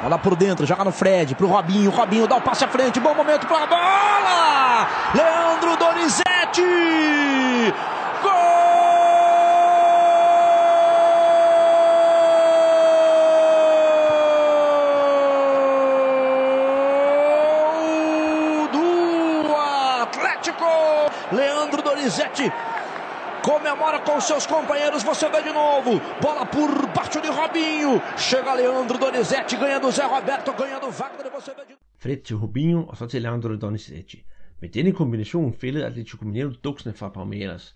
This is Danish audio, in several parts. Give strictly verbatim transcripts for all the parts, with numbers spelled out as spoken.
Olha lá por dentro, joga no Fred, pro Robinho, Robinho dá o passe à frente, bom momento pra bola! Leandro Donizete! Gol do Atlético! Leandro Donizete comemora com seus companheiros, você vê de novo, bola por baixo de Robinho, chega Leandro Donizete, ganha do Zé Roberto, ganha do Wagner, você vê de novo. Fred til Robinho og så til Leandro Donizete. Med denne kombination fældede Atlético Mineiro duksene fra Palmeiras.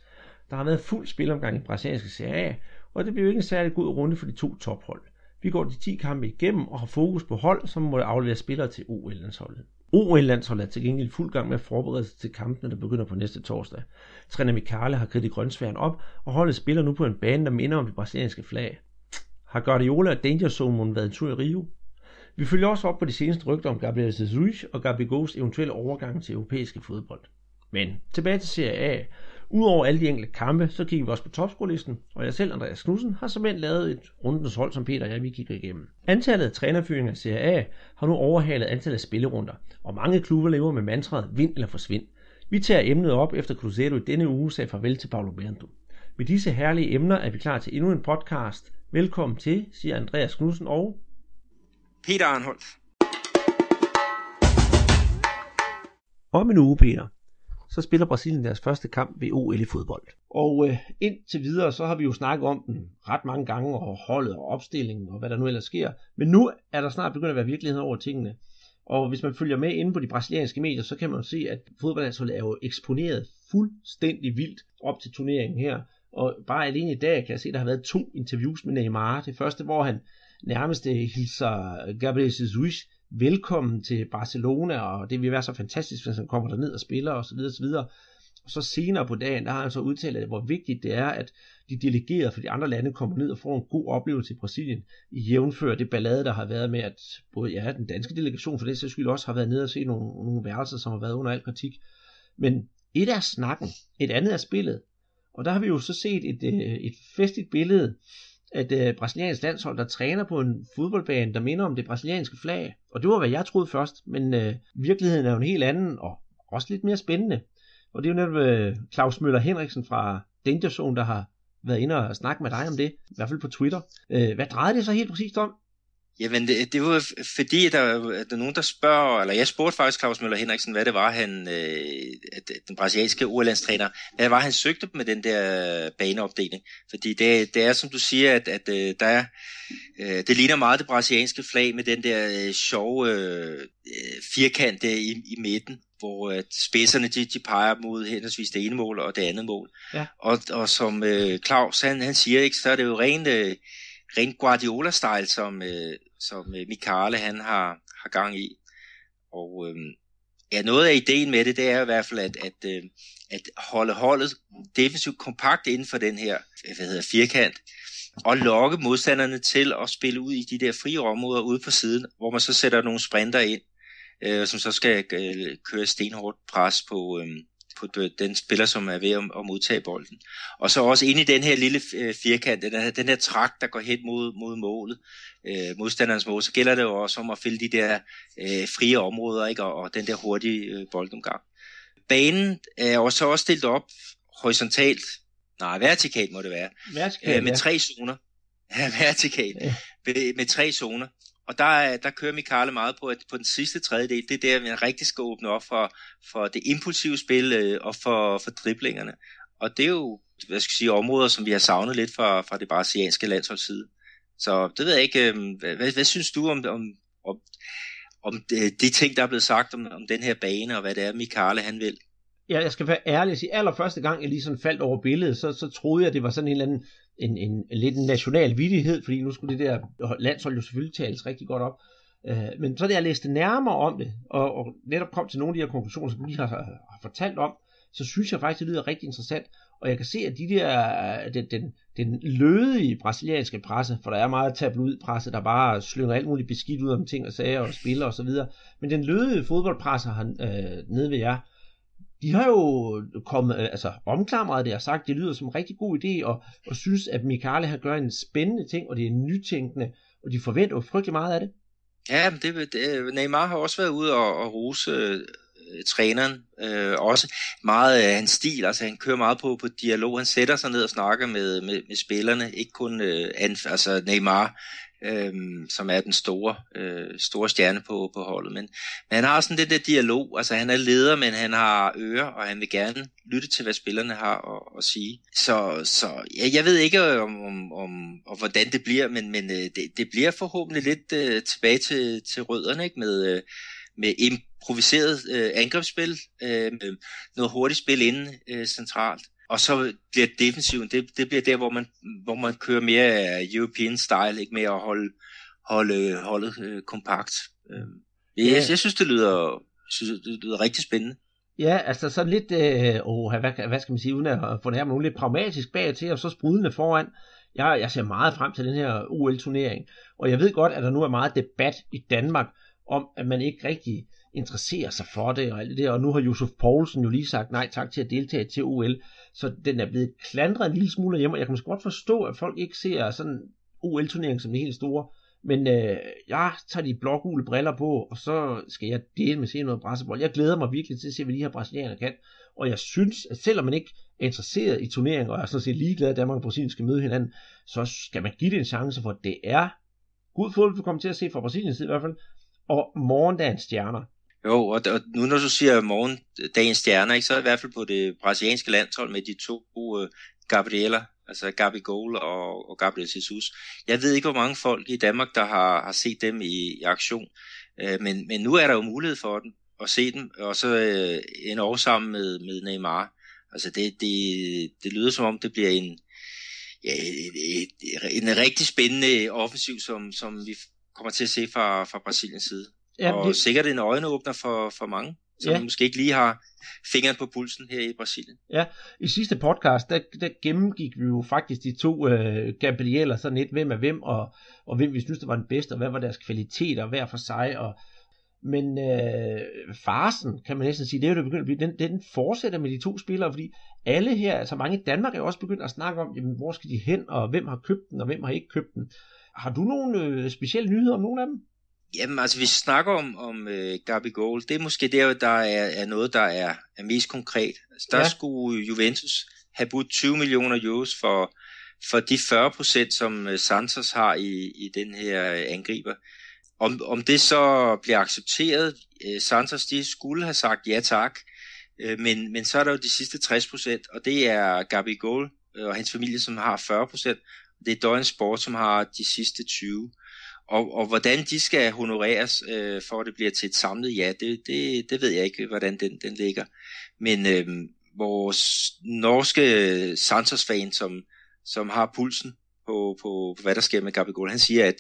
Der har været fuld spilomgang i brasilianske Serie A, og det blev ikke en særlig god runde for de to tophold. Vi går de ti kampe igennem og har fokus på hold, som måtte aflevere spillere til O L-landsholdet. O L-landsholdet er til gengæld fuld gang med at forberede sig til kampene, der begynder på næste torsdag. Træner Micale har kridtet grønsværen op, og holdet spiller nu på en bane, der minder om det brasilianske flag. Har Guardiola og Danger Zone været en tur i Rio? Vi følger også op på de seneste rygter om Gabriel Jesus og Gabigols eventuelle overgang til europæiske fodbold. Men tilbage til Serie A. Udover alle de enkelte kampe, så kigger vi også på topscorelisten, og jeg selv, Andreas Knudsen, har simpelthen lavet et rundens hold, som Peter og jeg vi kigger igennem. Antallet af trænerfyringer i Serie A har nu overhalet antallet af spillerunder, og mange klubber lever med mantraet vind eller forsvind. Vi tager emnet op efter Cruzeiro i denne uge sagde farvel til Paulo Bento. Med disse herlige emner er vi klar til endnu en podcast. Velkommen til, siger Andreas Knudsen og Peter Arnholdt. Om en uge, Peter, så spiller Brasilien deres første kamp ved O L i fodbold. Og øh, indtil videre, så har vi jo snakket om den ret mange gange, og holdet og opstillingen, og hvad der nu ellers sker. Men nu er der snart begyndt at være virkelighed over tingene. Og hvis man følger med inde på de brasilianske medier, så kan man jo se, at fodboldlandsholdet er jo eksponeret fuldstændig vildt op til turneringen her. Og bare alene i dag kan jeg se, at der har været to interviews med Neymar. Det første, hvor han nærmest hilser Gabriel Jesus velkommen til Barcelona, og det vil være så fantastisk, hvis han kommer derned og spiller osv. osv. Og så senere på dagen, der har han så udtalt, at hvor vigtigt det er, at de delegerede for de andre lande kommer ned og får en god oplevelse i Brasilien, i jævnfør det ballade, der har været med, at både ja, den danske delegation for det sags skyld også har været nede og se nogle, nogle værelser, som har været under al kritik. Men et er snakken, et andet er spillet. Og der har vi jo så set et, et festligt billede, at øh, brasiliansk landshold, der træner på en fodboldbane, der minder om det brasilianske flag. Og det var, hvad jeg troede først, men øh, virkeligheden er jo en helt anden, og også lidt mere spændende. Og det er jo netop øh, Claus Møller Henriksen fra Danger Zone, der har været inde og snakke med dig om det, i hvert fald på Twitter. Øh, hvad drejede det så helt præcist om? Jamen, det, det var fordi, at der, at der er nogen, der spørger, eller jeg spurgte faktisk Claus Møller Henriksen, hvad det var, han, øh, at den brasilianske urlandstræner, hvad det var, han søgte med den der baneopdeling. Fordi det, det er, som du siger, at, at der er, øh, det ligner meget det brasilianske flag med den der øh, sjove øh, firkant i, i midten, hvor øh, spidserne de, de peger mod henholdsvis det ene mål og det andet mål. Ja. Og, og som øh, Claus, han, han siger, ikke, så er det jo rent... Øh, Rent Guardiola-style, som, øh, som øh, Micale han har, har gang i. Og øh, ja, noget af ideen med det, det er i hvert fald at, at, øh, at holde holdet defensivt kompakt inden for den her hvad hedder, firkant, og lokke modstanderne til at spille ud i de der frie områder ude på siden, hvor man så sætter nogle sprinter ind, øh, som så skal øh, køre stenhårdt pres på... Øh, på den spiller, som er ved at modtage bolden. Og så også inde i den her lille firkant, den her, den her trak, der går hen mod, mod målet, øh, modstanderens mål, så gælder det jo også om at fylde de der øh, frie områder, ikke? Og, og den der hurtige øh, boldomgang. Banen er også, også delt op horisontalt, nej, vertikalt må det være, vertikalt, øh, med ja. tre zoner. Ja, vertikalt, ja. Med, med tre zoner. Og der, der kører Micale meget på, at på den sidste tredjedel, det er der, man rigtig skal åbne op for, for det impulsive spil og for, for driblingerne. Og det er jo, hvad skal jeg sige, områder, som vi har savnet lidt fra, fra det brasilianske landsholds side. Så det ved jeg ikke, hvad, hvad, hvad synes du om, om, om, om de ting, der er blevet sagt om, om den her bane, og hvad det er, Micale han vil? Ja, jeg skal være ærlig og sige, allerførste gang, jeg lige sådan faldt over billedet, så, så troede jeg, det var sådan en eller anden, en, en, en lidt en national vittighed, fordi nu skulle det der landshold jo selvfølgelig tales rigtig godt op. Øh, men så da jeg læste nærmere om det, og, og netop kom til nogle af de her konklusioner, som vi har, har fortalt om, så synes jeg faktisk, det lyder rigtig interessant. Og jeg kan se, at de der, den, den, den lødige brasilianske presse, for der er meget tabloid presse, der bare slynger alt muligt beskidt ud om ting og sager og spiller og så videre, men den lødige fodboldpresse her, øh, nede ved jer, de har jo kommet, altså omklamret det og sagt, det lyder som en rigtig god idé, og, og synes, at Micale har gør en spændende ting, og det er nytænkende, og de forventer jo frygtelig meget af det. Ja, det, det, Neymar har også været ude og, og rose øh, træneren, øh, også meget øh, hans stil, altså han kører meget på, på dialog, han sætter sig ned og snakker med, med, med spillerne, ikke kun øh, anf- altså Neymar, øh, som er den store, øh, store stjerne på, på holdet, men, men han har sådan den der dialog, altså han er leder, men han har ører, og han vil gerne lytte til, hvad spillerne har at, at sige, så, så ja, jeg ved ikke om, om, om, om hvordan det bliver, men, men det, det bliver forhåbentlig lidt øh, tilbage til, til rødderne, ikke, med øh, med improviseret øh, angrebsspil, øh, noget hurtigt spil inde øh, centralt, og så bliver defensiven, det, det bliver der, hvor man, hvor man kører mere European style, ikke, med at holde, holde holdet øh, kompakt. Øh, jeg, jeg synes, det lyder, synes, det lyder rigtig spændende. Ja, altså sådan lidt, øh, åh, hvad, hvad skal man sige, uden at fornærme nogen, lidt pragmatisk bag til, og så sprudlende foran. Jeg, jeg ser meget frem til den her O L-turnering, og jeg ved godt, at der nu er meget debat i Danmark, om at man ikke rigtig interesserer sig for det og alt det der, og nu har Yussuf Poulsen jo lige sagt nej tak til at deltage til O L, så den er blevet klandret en lille smule hjemme, og jeg kan måske godt forstå, at folk ikke ser sådan O L-turnering som det helt store, men øh, jeg tager de blågule briller på, og så skal jeg dele med se noget brassebold. Jeg glæder mig virkelig til at se, hvad de her brasilianere kan, og jeg synes, at selvom man ikke er interesseret i turneringer, og er sådan set ligeglad, at Danmark og Brasilien skal møde hinanden, så skal man give det en chance, for det er god fodbold, du kommer til at se fra Brasiliens side i hvert fald, og morgendagens stjerner. Jo, og, og nu når du siger morgendagens stjerner, ikke, så er i hvert fald på det brasilianske landshold med de to uh, Gabriela, altså Gabigol og, og Gabriel Jesus. Jeg ved ikke, hvor mange folk i Danmark, der har, har set dem i, i aktion, uh, men, men nu er der jo mulighed for dem at se dem, og så uh, en år sammen med, med Neymar. Altså det, det, det lyder som om, det bliver en, ja, en, en rigtig spændende offensiv, som, som vi kommer til at se fra, fra Brasiliens side. Ja, og det... sikkert en øjenåbner for, for mange, som ja. måske ikke lige har fingeren på pulsen her i Brasilien. Ja, i sidste podcast, der, der gennemgik vi jo faktisk de to øh, Gabrieler sådan lidt, hvem er hvem, og, og hvem vi synes, der var den bedste, og hvad var deres kvaliteter hver for sig. Og... Men øh, farsen, kan man næsten sige, det er jo det begyndt at blive, den, den fortsætter med de to spillere, fordi alle her, altså mange i Danmark er jo også begyndt at snakke om, jamen, hvor skal de hen, og hvem har købt den, og hvem har ikke købt den. Har du nogle øh, specielle nyheder om nogle af dem? Jamen, altså, vi snakker om, om øh, Gabigol. Det er måske der, der er, er noget, der er, er mest konkret. Altså, der ja. skulle Juventus have budt tyve millioner euros for, for de fyrre procent, som øh, Santos har i, i den her øh, angriber. Om, om det så bliver accepteret, øh, Santos, de skulle have sagt ja tak, øh, men, men så er der jo de sidste tres procent, og det er Gabigol øh, og hans familie, som har fyrre procent. Det er Døgn Sport, som har de sidste tyve. Og, og hvordan de skal honoreres, øh, for at det bliver til et samlet ja, det, det, det ved jeg ikke, hvordan den, den ligger. Men øh, vores norske Santos-fan, som, som har pulsen på, på, på, hvad der sker med Gabigol, han siger, at,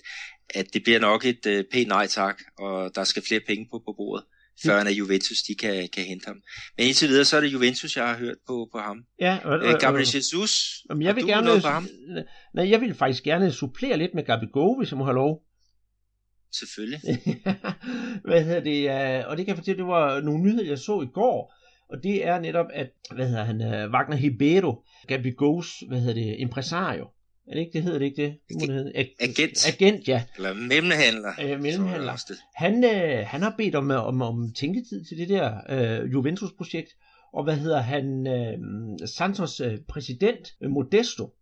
at det bliver nok et øh, pænt nej tak, og der skal flere penge på, på bordet, før han er Juventus, de kan, kan hente ham. Men indtil videre, så er det Juventus, jeg har hørt på, på ham. Ja, øh, øh, øh, Gabriel Jesus, øh, øh, jeg vil gerne, noget på ham? Nej, jeg vil faktisk gerne supplere lidt med Gabigol, hvis jeg må have lov. Selvfølgelig. Hvad hedder det? Og det kan jeg fortælle, det var nogle nyheder, jeg så i går, og det er netop, at, hvad hedder han, Wagner Ribeiro, Gabigols, hvad hedder det, impresario. Er det ikke det? Hedder det ikke det? Agent. Agent, Agent ja. Eller mellemhandler. Æ, mellemhandler. Han, øh, han har bedt om, om, om tænketid til det der øh, Juventus-projekt. Og hvad hedder han? Øh, Santos øh, præsident, øh, Modesto.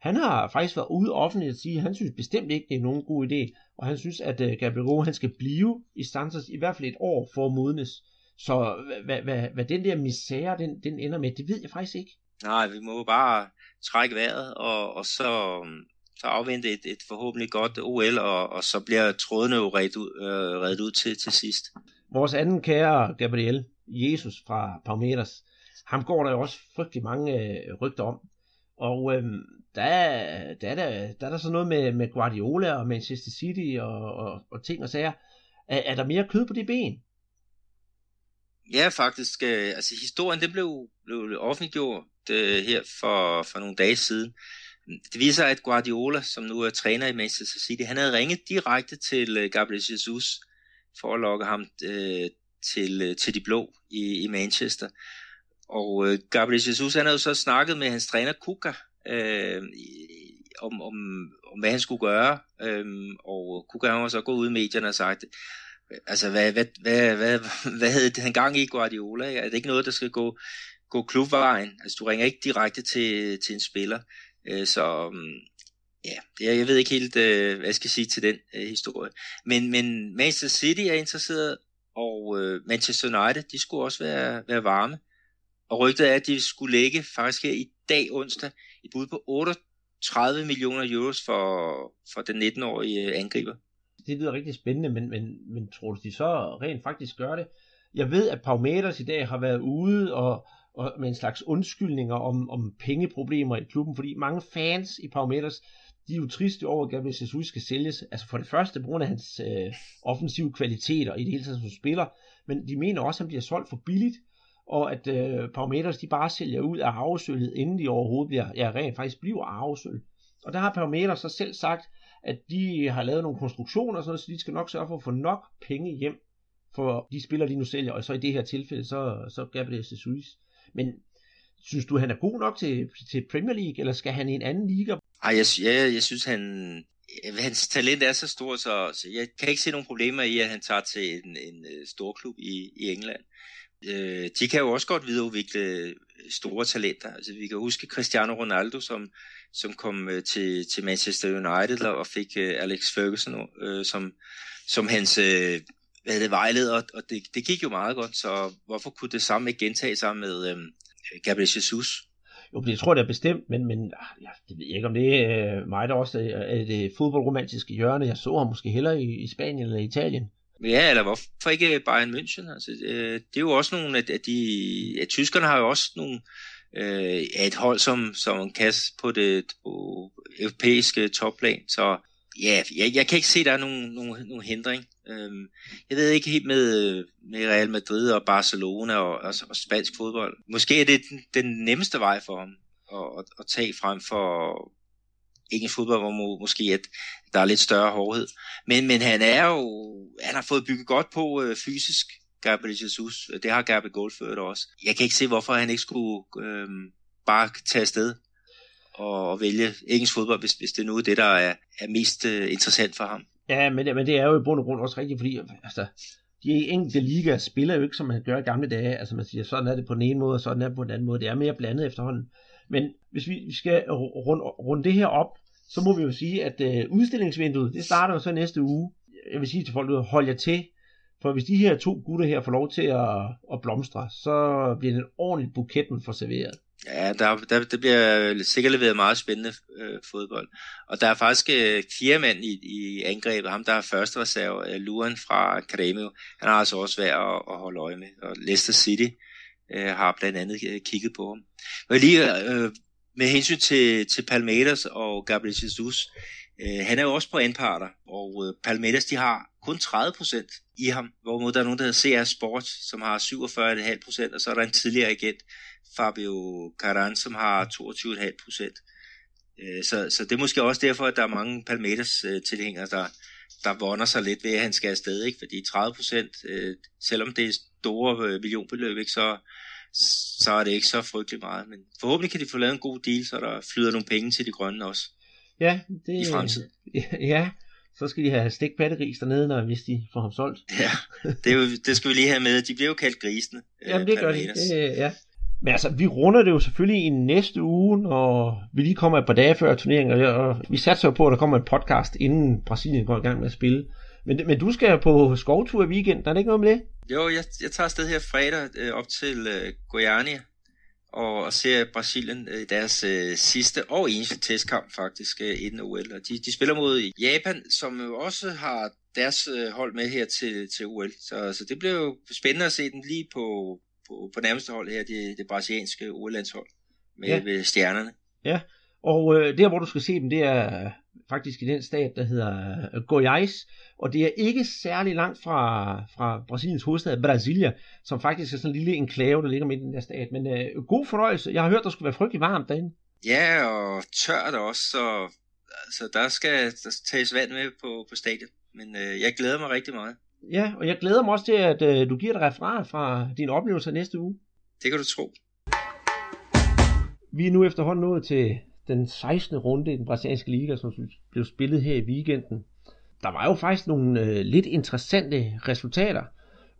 Han har faktisk været ude offentligt at sige, at han synes bestemt ikke, det er nogen god idé. Og han synes, at øh, Gabriel han skal blive i Santos i hvert fald et år for at modnes. Så hvad, hvad, hvad den der misære, den, den ender med, det ved jeg faktisk ikke. Nej, vi må bare trække vejret, og, og så, så afvente et, et forhåbentlig godt O L, og, og så bliver trådene jo reddet ud, øh, reddet ud til, til sidst. Vores anden kære Gabriel Jesus fra Palmeiras, ham går der jo også frygtelig mange øh, rygter om. Og øh, der, er, der, er der, der er der så noget med, med Guardiola og Manchester City og, og, og ting og sager. Er, er der mere kød på det ben? Ja, faktisk. Øh, altså historien, den blev, blev offentliggjort øh, her for, for nogle dage siden. Det viser, at Guardiola, som nu er træner i Manchester City, han havde ringet direkte til øh, Gabriel Jesus for at lokke ham øh, til, øh, til de blå i, i Manchester. Og øh, Gabriel Jesus, han havde jo så snakket med hans træner Kuka øh, om, om, om hvad han skulle gøre, øhm, og Kuka han var så gået ud i medierne og sagt, altså hvad, hvad, hvad, hvad, hvad havde han gang i Guardiola, er det ikke noget, der skal gå, gå klubvejen, altså du ringer ikke direkte til, til en spiller, øh, så ja, jeg ved ikke helt, øh, hvad jeg skal sige til den øh, historie, men, men Manchester City er interesseret, og øh, Manchester United, de skulle også være, være varme, og rygtet er, at de skulle lægge faktisk her i dag onsdag et bud på otteogtredive millioner euros for, for den nitten-årige angriber. Det lyder rigtig spændende, men, men, men tror du, de så rent faktisk gør det? Jeg ved, at Palmeiras i dag har været ude og, og med en slags undskyldninger om, om pengeproblemer i klubben, fordi mange fans i Palmeiras, de er jo triste over, at Gabriel Jesus skal sælges. Altså for det første, på grund af hans øh, offensive kvaliteter i det hele taget som spiller, men de mener også, at han bliver solgt for billigt, og at øh, Palmeiras, de bare sælger ud af arvesølvet, inden de overhovedet bliver, ja, rent faktisk bliver arvesøl. Og der har Palmeiras så selv sagt, at de har lavet nogle konstruktioner og sådan noget, så de skal nok sørge for at få nok penge hjem for de spillere, de nu sælger, og så i det her tilfælde, så, så Gabriel Jesus. Men synes du, han er god nok til, til Premier League, eller skal han i en anden liga? Ej, jeg, jeg, jeg synes, han, hans talent er så stort, så, så jeg kan ikke se nogen problemer i, at han tager til en, en stor klub i, i England. Øh, de kan jo også godt videreudvikle store talenter. Altså, vi kan huske Cristiano Ronaldo, som, som kom øh, til, til Manchester United og fik øh, Alex Ferguson øh, som, som hans øh, hvad det, vejleder, og det, det gik jo meget godt, så hvorfor kunne det samme ikke gentage sig med øh, Gabriel Jesus? Jo, det tror jeg, det er bestemt, men, men ja, det ved jeg ikke, om det er øh, mig, der også er, er det fodboldromantiske hjørne. Jeg så ham måske hellere i, i Spanien eller Italien. Ja, eller hvorfor ikke Bayern München? Altså, det er jo også nogle af de... At tyskerne har jo også nogle, øh, et hold, som, som kan på det på europæiske topplan. Så ja, jeg, jeg kan ikke se, at der er nogen, nogen, nogen hindring. Øhm, jeg ved ikke helt med, med Real Madrid og Barcelona og, og, og spansk fodbold. Måske er det den, den nemmeste vej for ham at, at, at tage frem for... Engelsk fodbold, hvor må, måske at der er lidt større hårdhed. Men, men han er jo, han har fået bygget godt på øh, fysisk, Gabriel Jesus. Det har Gabigol ført også. Jeg kan ikke se, hvorfor han ikke skulle øh, bare tage afsted og, og vælge engelsk fodbold, hvis, hvis det nu er det, der er, er mest øh, interessant for ham. Ja, men, men det er jo i bund og grund også rigtigt, fordi altså, de enkelte ligaer spiller jo ikke, som man gør i gamle dage. Altså man siger, sådan er det på den ene måde, og sådan er det på den anden måde. Det er mere blandet efterhånden. Men hvis vi skal runde, runde det her op, så må vi jo sige, at øh, udstillingsvinduet, det starter jo så næste uge. Jeg vil sige til folk, hold jer til, for hvis de her to gutter her får lov til at, at blomstre, så bliver den ordentligt buketten for serveret. Ja, der, der, der bliver sikkert leveret meget spændende øh, fodbold. Og der er faktisk øh, fire mand i, i angrebet. Ham, der er første reserve, øh, Luren fra Grêmio, han har altså også været at, at holde øje med. Og Leicester City har blandt andet kigget på ham. Men lige øh, med hensyn til, til Palmeiras og Gabriel Jesus, øh, han er jo også på anparter, og øh, Palmeiras, de har kun tredive procent i ham, hvorimod der er nogen, der hedder C R Sport, som har syvogfyrre komma fem procent, og så er der en tidligere agent, Fabio Caran, som har toogtyve komma fem procent. Øh, så, så det er måske også derfor, at der er mange Palmeiras øh, tilhængere, der, der vonder sig lidt ved, at han skal afsted, ikke? Fordi tredive procent, øh, selvom det er store millionbeløb, ikke, så, så er det ikke så frygtelig meget. Men forhåbentlig kan de få lavet en god deal, så der flyder nogle penge til de grønne også. Ja, det, i fremtiden. Ja, så skal de have stikpatteris dernede, når, hvis de får ham solgt. Ja, det, er jo, det skal vi lige have med. De bliver jo kaldt grisene. Jamen det gør de, det, ja. Men altså, vi runder det jo selvfølgelig i næste uge, når vi lige kommer et par dage før turneringen, og vi satser jo på, at der kommer en podcast, inden Brasilien går i gang med at spille. Men, men du skal på skovtur i weekenden, er det ikke noget med det? Jo, jeg, jeg tager afsted her fredag øh, op til øh, Goiânia og, og ser Brasilien i øh, deres øh, sidste og eneste testkamp faktisk øh, inden O L. Og de, de spiller mod Japan, som jo også har deres øh, hold med her til, til O L. Så, så det bliver jo spændende at se den lige på, på, på nærmeste hold her, det, det brasilianske O L-landshold med, ja, med stjernerne. Ja, og øh, der hvor du skal se dem, det er faktisk i den stat, der hedder Goiás, og det er ikke særlig langt fra, fra Brasiliens hovedstad, Brasilia, som faktisk er sådan en lille enklave, der ligger midt i den der stat. Men øh, god fornøjelse. Jeg har hørt, der skulle være frygtelig varmt derinde. Ja, og tørt også, så, så der skal der tages vand med på, på stadion. Men øh, jeg glæder mig rigtig meget. Ja, og jeg glæder mig også til, at øh, du giver et referat fra dine oplevelser næste uge. Det kan du tro. Vi er nu efterhånden nået til den sekstende runde i den brasilianske liga, som blev spillet her i weekenden. Der var jo faktisk nogle øh, lidt interessante resultater.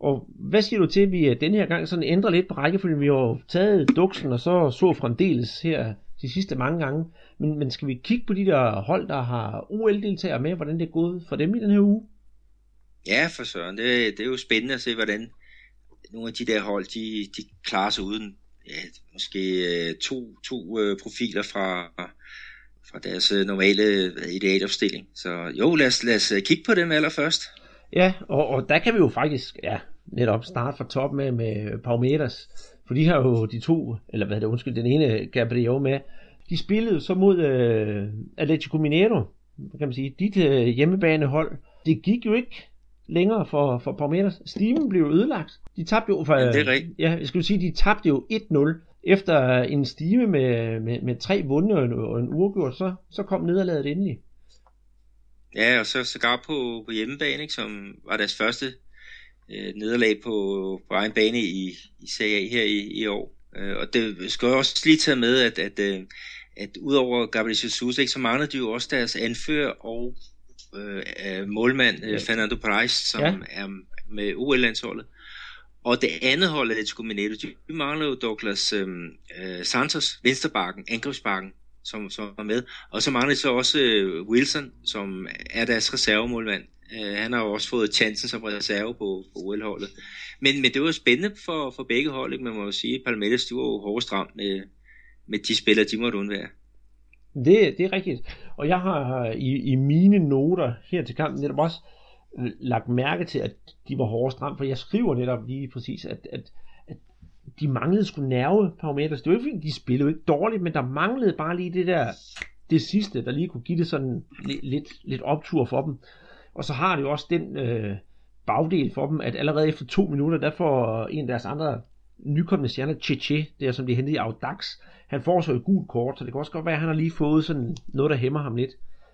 Og hvad siger du til, at vi denne her gang sådan ændrer lidt på rækkefølgen? Vi har jo taget duksen og så så fremdeles her de sidste mange gange. Men, men skal vi kigge på de der hold, der har O L-deltagere med, hvordan det er gået for dem i den her uge? Ja, for søren. Det, det er jo spændende at se, hvordan nogle af de der hold, de, de klarer sig uden ja, måske to, to uh, profiler fra, fra deres normale idealopstilling. Så jo, lad os, lad os kigge på dem allerførst. Ja, og, og der kan vi jo faktisk ja, netop starte fra top med, med Palmeiras, for de har jo de to, eller hvad er det, undskyld, den ene Gabriel med, de spillede så mod øh, Atlético Mineiro, kan man sige, dit øh, hjemmebanehold. Det gik jo ikke længere for, for Palmeiras. Stimen blev ødelagt. De tabte jo for, ja, det er rigtigt. Ja, jeg skulle sige, de tabte jo et nul efter en stime med, med, med tre vundne og en, og en uregjort, så, så kom nederlaget endelig. Ja, og så sågar på, på hjemmebane, ikke, som var deres første øh, nederlag på, på egen bane i, i Serie A her i, i år. Øh, og det skal jeg også lige tage med, at, at, at, at udover Gabriel Jesus, ikke, så mangler de jo også deres anfører og øh, målmand, ja. Fernando Paredes, som ja. er med O L-landsholdet. Og det andet hold, Atlético Mineiro, de mangler jo Douglas øh, Santos, venstrebakken, angrebsbakken, som, som var med. Og så mangler de så også øh, Wilson, som er deres reservemålmand. Øh, han har jo også fået chancen som reserve på, på O L-holdet. Men, men det var jo spændende for, for begge hold, ikke? Man må jo sige, at Palmeiras, de var jo hårdt stramt med, med de spillere, de måtte undvære. Det, det er rigtigt. Og jeg har i, i mine noter her til kampen netop også lagt mærke til, at de var hårdt stramt, for jeg skriver netop lige præcis, at, at de manglede sgu nerve, Palmeiras. Det var ikke, de spillede jo ikke dårligt, men der manglede bare lige det der, det sidste, der lige kunne give det sådan lidt, lidt optur for dem. Og så har det jo også den øh, bagdel for dem, at allerede efter to minutter, der får en af deres andre nykommende stjerner, Cheche, der som de hentede i Audax, han får så et gult kort, så det kan også godt være, at han har lige fået sådan noget, der hæmmer ham lidt.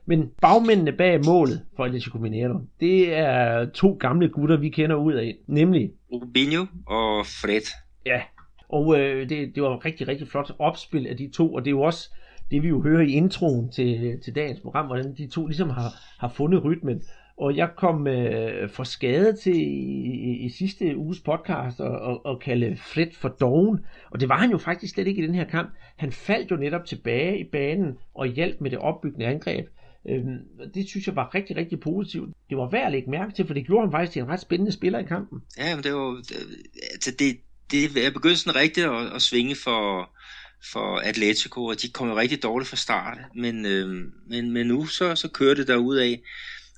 Men bagmændene bag målet for Atlético Mineiro, det er to gamle gutter, vi kender ud af, nemlig Robinho og Fred. Ja, og øh, det, det var et rigtig, rigtig flot opspil af de to, og det er jo også det, vi jo hører i introen til, til dagens program, hvordan de to ligesom har, har fundet rytmen. Og jeg kom øh, for skade til i, i, i sidste uges podcast og, og, og kalde Fred for doven, og det var han jo faktisk slet ikke i den her kamp. Han faldt jo netop tilbage i banen og hjalp med det opbyggende angreb. Øhm, det synes jeg var rigtig, rigtig positivt. Det var værd at lægge mærke til, for det gjorde han faktisk til en ret spændende spiller i kampen. Ja, men det var altså det det er begyndelsen rigtigt at, at svinge for, for Atletico, og de kom jo rigtig dårligt fra start, men, øh, men, men nu så, så kører det derudad,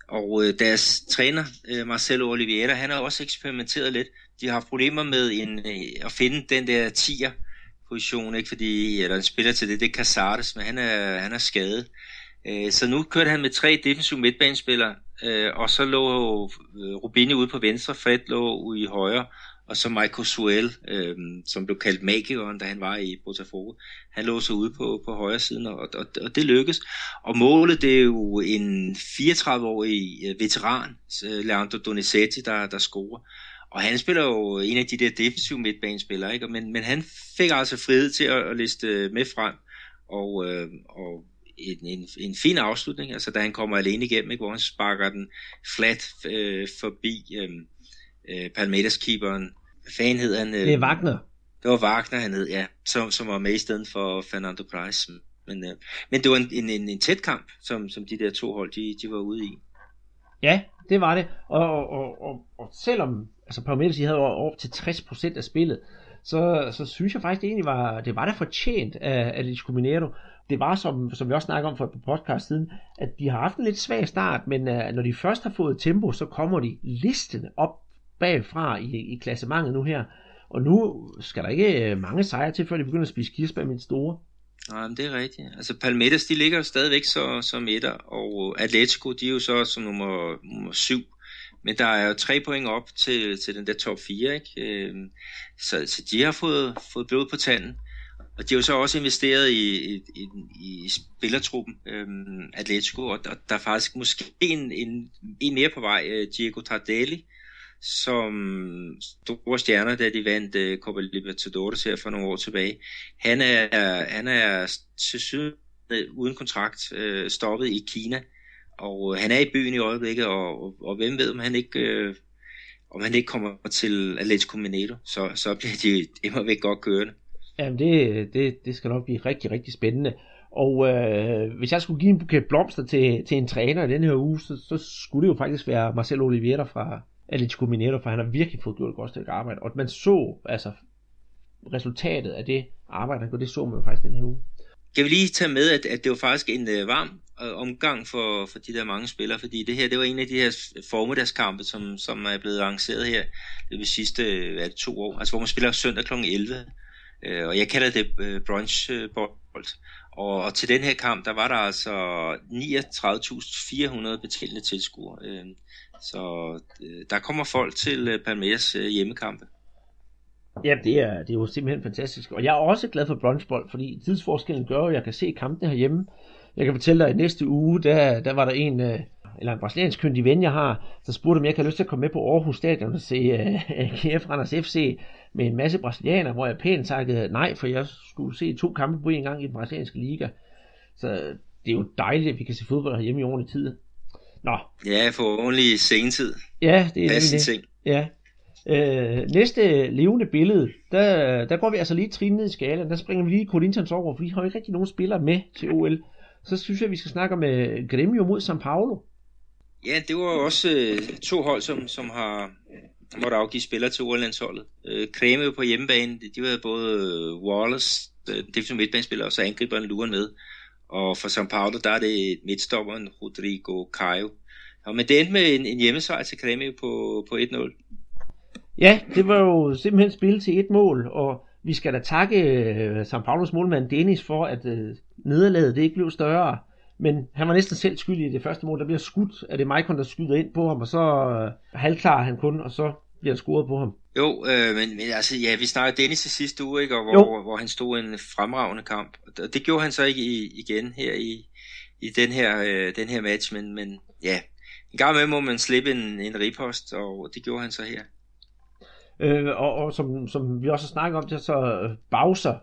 og øh, deres træner, øh, Marcelo Oliveira, han har også eksperimenteret lidt. De har haft problemer med en, øh, at finde den der tier-position, ikke, fordi eller en spiller til det, det er Casares, men han er, han er skadet. Øh, så nu kørte han med tre defensive midtbanespillere, øh, og så lå øh, Rubinho ude på venstre, Fred lå ude i højre, og så Michael Suel, øh, som blev kaldt magikeren, da han var i Botafogo, han lå så ude på, på højre siden, og, og, og det lykkedes. Og målet, det er jo en fireogtredive-årig veteran, Leandro Donizete, der, der scorer. Og han spiller jo en af de der defensive midtbanespillere, ikke? Men, men han fik altså frihed til at, at liste med frem, og, øh, og en, en, en fin afslutning, altså da han kommer alene igennem, ikke? Hvor han sparker den flat øh, forbi... Øh, Palmeiras-keeperen. Hvad fanden hed han? Det er Wagner. Det var Wagner, han hed, ja. Som, som var med i stedet for Fernando Price. Men, øh, men det var en, en, en tæt kamp, som, som de der to hold, de, de var ude i. Ja, det var det. Og, og, og, og, og selvom altså Palmeiras havde op til tres procent af spillet, så, så synes jeg faktisk, det egentlig var, det var der fortjent af Atlético Mineiro. Det var, som, som vi også snakkede om for et par podcast siden, at de har haft en lidt svag start, men uh, når de først har fået tempo, så kommer de listende op bagfra i, i klassementet nu her, og nu skal der ikke mange sejre til, før de begynder at spise kirsebær med de store. Nej, men det er rigtigt. Altså Palmeiras, de ligger jo stadigvæk så, som etter, og Atletico, de er jo så som nummer, nummer syv, men der er jo tre point op til, til den der top fire, ikke? Så, så de har fået, fået blod på tanden, og de har jo så også investeret i, i, i, i spillertruppen, øhm, Atletico, og, og der er faktisk måske en, en, en mere på vej, Diego Tardelli, som store stjerner, da de vandt uh, Copa Libertadores her for nogle år tilbage. Han er, han er til uden kontrakt, øh, stoppet i Kina, og han er i byen i øjeblikket, og, og, og hvem ved, om han ikke, øh, om han ikke kommer til Atlético Mineiro, så, så bliver de immervæk godt kørende. Jamen det, det, det skal nok blive rigtig, rigtig spændende. Og øh, hvis jeg skulle give en buket blomster til, til en træner i den her uge, så, så skulle det jo faktisk være Marcelo Oliveira fra Atlético Mineiro, for han har virkelig fået gjort et godt stykke arbejde. Og at man så altså resultatet af det arbejde, han gjorde, det så man jo faktisk den her uge. Jeg vil lige tage med, at, at det var faktisk en øh, varm øh, omgang for, for de der mange spillere, fordi det her, det var en af de her formiddagskampe, som, som er blevet arrangeret her de sidste øh, to år, altså hvor man spiller søndag klokken elleve, øh, og jeg kalder det øh, brunchbold. Og, og til den her kamp, der var der altså niogtredive tusind fire hundrede betjente tilskuere, øh, så øh, der kommer folk til øh, Palmeiras øh, hjemmekampe. Ja, det er, det er jo simpelthen fantastisk. Og jeg er også glad for brunchbold, fordi tidsforskellen gør, at jeg kan se kampene herhjemme. Jeg kan fortælle dig, at næste uge, der, der var der en, eller en brasiliansk køndig ven, jeg har, der spurgte, om jeg kan lyst til at komme med på Aarhus Stadion og se K F Randers F C med en masse brasilianer, hvor jeg pænt takkede nej, for jeg skulle se to kampe på en gang i den brasilianske liga. Så det er jo dejligt, at vi kan se fodbold herhjemme i ordentlig tid. Nå. Ja, for ordentlig sengetid. Ja, det er det. Ting. Ja. Øh, næste levende billede, der, der går vi altså lige trin ned i skalaen. Der springer vi lige Corinthians over, for vi har jo ikke rigtig nogen spillere med til O L. Så synes jeg, vi skal snakke om uh, Grêmio mod São Paulo. Ja, det var jo også uh, to hold, som, som har måtte afgive spillere til O L-landsholdet. uh, Grêmio på hjemmebane, de var både uh, Wallace, uh, defensiv midtbanespiller, og så angriberen Luren med. Og for São Paulo, der er det midtstopperen Rodrigo Caio. Og men det endte med en, en hjemmesejr til Grêmio på, på en nul. Ja, det var jo simpelthen spillet til et mål, og vi skal da takke São Paulos målmand Dennis for, at nederlaget det ikke blev større, men han var næsten selv skyldig i det første mål, der bliver skudt, at det er Maicon, der skyder ind på ham, og så halvklarer han kun, og så bliver han scoret på ham. Jo, øh, men, men altså, ja, vi snakkede Dennis i sidste uge, ikke, og hvor, hvor, hvor han stod en fremragende kamp, og det gjorde han så ikke igen her i, i den, her, øh, den her match, men, men ja, en gang med må man slippe en, en ripost, og det gjorde han så her. Øh, og, og som, som vi også har snakket om, så Bauser,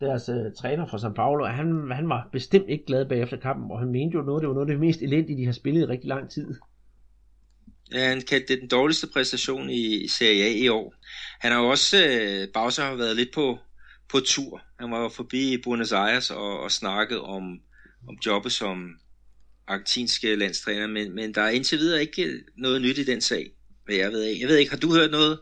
deres øh, træner fra São Paulo, han, han var bestemt ikke glad bagefter kampen, og han mente jo noget, det var noget af det mest elendige, de har spillet i rigtig lang tid. Ja, han kaldte det den dårligste præstation i Serie A i år. Han har jo også, øh, Bauser har været lidt på, på tur. Han var jo forbi Buenos Aires og, og snakkede om, om jobbet som argentinske landstræner, men, men der er indtil videre ikke noget nyt i den sag. Jeg ved ikke, jeg ved ikke, har du hørt noget?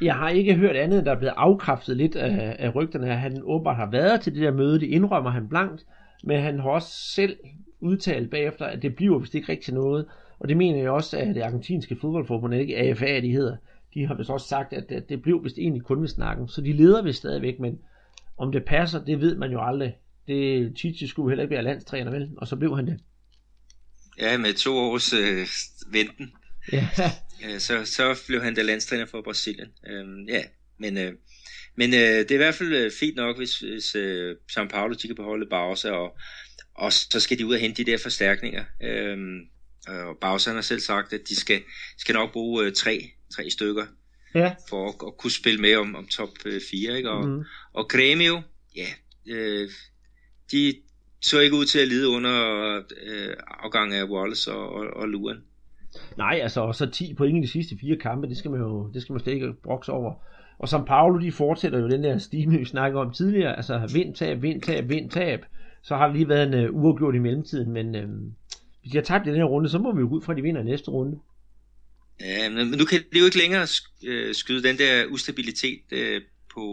Jeg har ikke hørt andet, der er blevet afkræftet lidt af, af rygterne. Han åbenbart har været til det der møde, det indrømmer han blankt, men han har også selv udtalt bagefter, at det bliver vist ikke rigtig noget. Og det mener jeg også, at det argentinske fodboldforbund, ikke A F A, de hedder, de har vist også sagt, at, at det blev vist egentlig kun ved snakken. Så de leder vist stadigvæk, men om det passer, det ved man jo aldrig. Det Tite skulle heller ikke være landstræner, vel? Og så blev han det. Ja, med to års øh, venten. Ja. Så, så blev han da landstræner for Brasilien. Øhm, ja, men, øh, men øh, det er i hvert fald øh, fint nok, hvis, hvis øh, São Paulo de kan beholde Barca, og, og så skal de ud og hente de der forstærkninger. Øhm, og Barca har selv sagt, at de skal, skal nok bruge øh, tre, tre stykker, ja, for at, at kunne spille med om, om top øh, fire. Ikke? Og, mm. og Grêmio, ja, øh, de så ikke ud til at lide under øh, afgangen af Wallace og, og, og Luren. Nej, altså, og så ti point i de sidste fire kampe, det skal man jo det skal man slet ikke brokse over. Og São Paulo, de fortsætter jo den der stime, vi snakkede om tidligere, altså vind, tab, vind, tab, vind, tab. Så har det lige været en øh, uafgjort i mellemtiden, men øh, hvis de har tabt den her runde, så må vi jo gå ud fra, at de vinder næste runde. Ja, men nu kan det jo ikke længere skyde den der ustabilitet øh, på,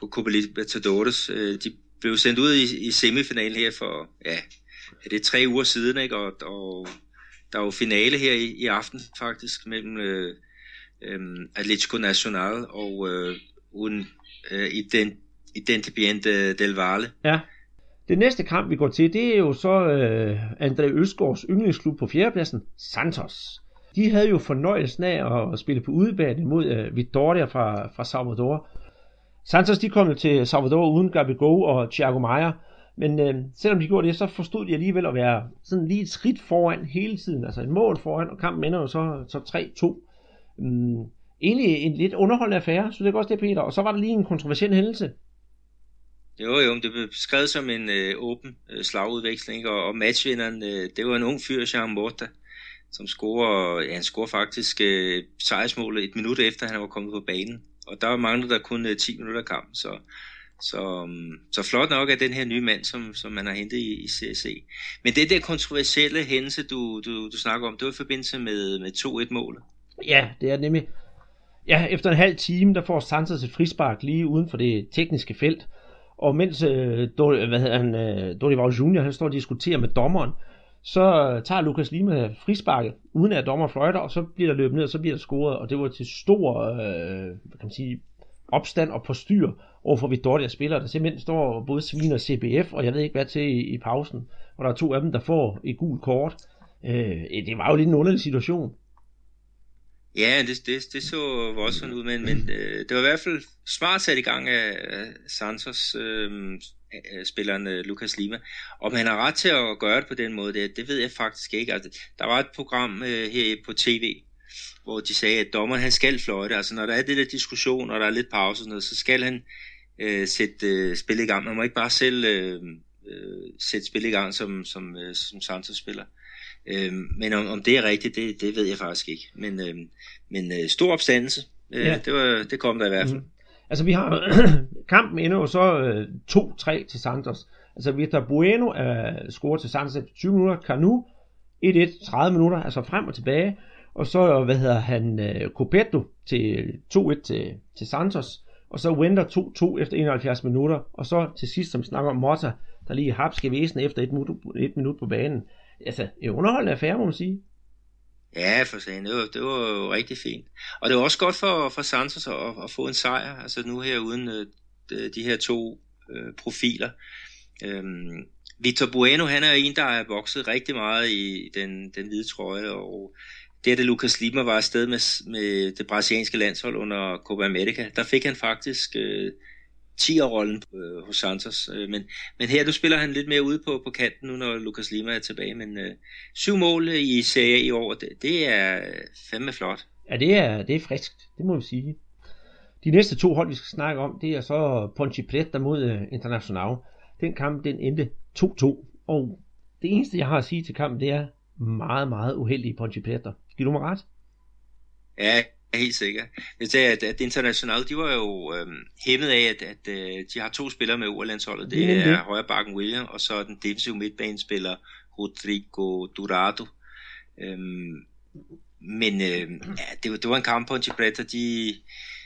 på Copa Libertadores. De blev sendt ud i, i semifinalen her for, ja, er det tre uger siden, ikke, og... og der er jo finale her i, i aften faktisk mellem øh, øh, Atlético Nacional og øh, un, øh, Independiente del Valle. Ja. Det næste kamp, vi går til, det er jo så øh, André Østgaards yndlingsklub på fjerdepladsen, Santos. De havde jo fornøjelsen af at spille på udebane mod øh, Vitória fra, fra Salvador. Santos, de kom jo til Salvador uden Gabigol og Thiago Maia. Men øh, selvom de gjorde det, så forstod de alligevel at være sådan lige et skridt foran hele tiden. Altså et mål foran, og kampen ender jo så, så tre to. Mm, egentlig en lidt underholdende affære, synes jeg også det, Peter. Og så var der lige en kontroversiel hændelse. Jo, jo, det blev skrevet som en øh, åben øh, slagudveksling, og, og matchvinderen, øh, det var en ung fyr, Jean Morta, som scorer, ja, han scorer faktisk øh, sejrsmålet et minut efter, han var kommet på banen. Og der manglede der kun øh, ti minutter kamp, så, så, så flot nok er den her nye mand, som, som man har hentet i, i C S C. Men det der kontroversielle hændelse, du, du, du snakker om, det var i forbindelse med, med to-et-målet. Ja, det er nemlig. Ja, efter en halv time, der får Santos et frispark lige uden for det tekniske felt. Og mens øh, Dor, hvad hedder han, øh, Dorival junior han står og diskuterer med dommeren, så øh, tager Lucas Lima frisparket, uden at dommer fløjter, og så bliver der løbet ned, og så bliver der scoret. Og det var til stor øh, hvad kan man sige, opstand og postyr overfor Vidoria spillere, der simpelthen står både sviner C B F, og jeg ved ikke hvad til i, i pausen. Og der er to af dem, der får et gult kort. Øh, det var jo lidt en underlig situation. Ja, det, det, det så voldsomt ud, men, men øh, det var i hvert fald smart sat i gang af, af Santos, øh, spilleren øh, Lucas Lima. Om han har ret til at gøre det på den måde, det, det ved jeg faktisk ikke. Altså, der var et program øh, her på tv, hvor de sagde, at dommeren han skal fløjte. Altså når der er det der diskussion, og der er lidt pause og sådan noget, så skal han øh, sætte øh, spil i gang. Man må ikke bare selv øh, øh, sætte spil i gang som, som, øh, som Santos spiller. Øhm, men om, om det er rigtigt, det, det ved jeg faktisk ikke. Men, øhm, men øh, stor opstandelse, øh, ja. det, var, det kom der i hvert fald. Mm-hmm. Altså vi har kampen endnu og så øh, to-tre til Santos. Altså Victor Bueno øh, scorer til Santos efter tyve minutter, Canu et-et, tredive minutter, altså frem og tilbage. Og så, hvad hedder han, øh, Copeto til to-et til, til Santos. Og så Wender to-to efter enoghalvfjerds minutter. Og så til sidst, som snakker om Motta, der lige hapske væsen efter et minut, et minut på banen. Altså, en underholdende affære, må man sige. Ja, for sagen, det var, det var jo rigtig fint. Og det var også godt for, for Santos at, at få en sejr, altså nu her uden øh, de her to øh, profiler. Øhm, Victor Bueno, han er en, der har vokset rigtig meget i den, den hvide trøje, og det er det, Lucas Lima var afsted med, med det brasilianske landshold under Copa America. Der fik han faktisk Øh, tier-rollen øh, hos Santos, øh, men, men her, du spiller han lidt mere ude på, på kanten nu, når Lucas Lima er tilbage, men øh, syv mål i Serie A i år, det, det er fandme flot. Ja, det er, det er friskt, det må vi sige. De næste to hold, vi skal snakke om, det er så Ponte Preta mod uh, Internacional. Den kamp, den endte to-to, og det eneste, jeg har at sige til kampen, det er meget, meget uheldige Ponte Preta. Giver du mig ret? Ja, helt sikkert. Det er, at, at Internacional, de var jo øh, hæmmet af, at, at øh, de har to spillere med overlandsholdet. Det er, er højre bakken William, og så den defensive midtbanespiller Rodrigo Durado. Øhm, men øh, ja, det, det var en kamp på en Gibraltar. De,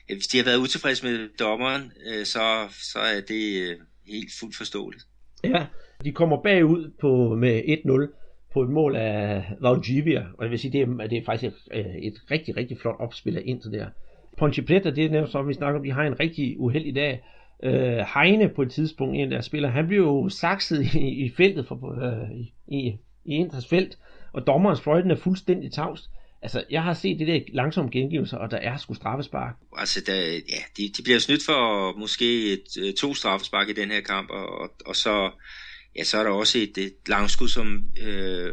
hvis de har været utilfredse med dommeren, øh, så, så er det øh, helt fuldt forståeligt. Ja, de kommer bagud på, med et-nul. På et mål af Valdivia, og jeg vil sige, det er, det er faktisk et, et rigtig, rigtig flot opspil af indtil der. Ponte Preta, det er nemt, som vi snakker om, de har en rigtig uheldig dag. Øh, Heine på et tidspunkt, en der spiller, han blev jo sakset i, i feltet, for, øh, i, i Inters felt, og dommerens fløjten er fuldstændig tavs. Altså, jeg har set det der langsomme gengivelser, og der er sgu straffespark. Altså, der, ja, de, de bliver snydt for måske et, to straffespark i den her kamp, og, og, og så ja, så er der også et, et langskud, som øh,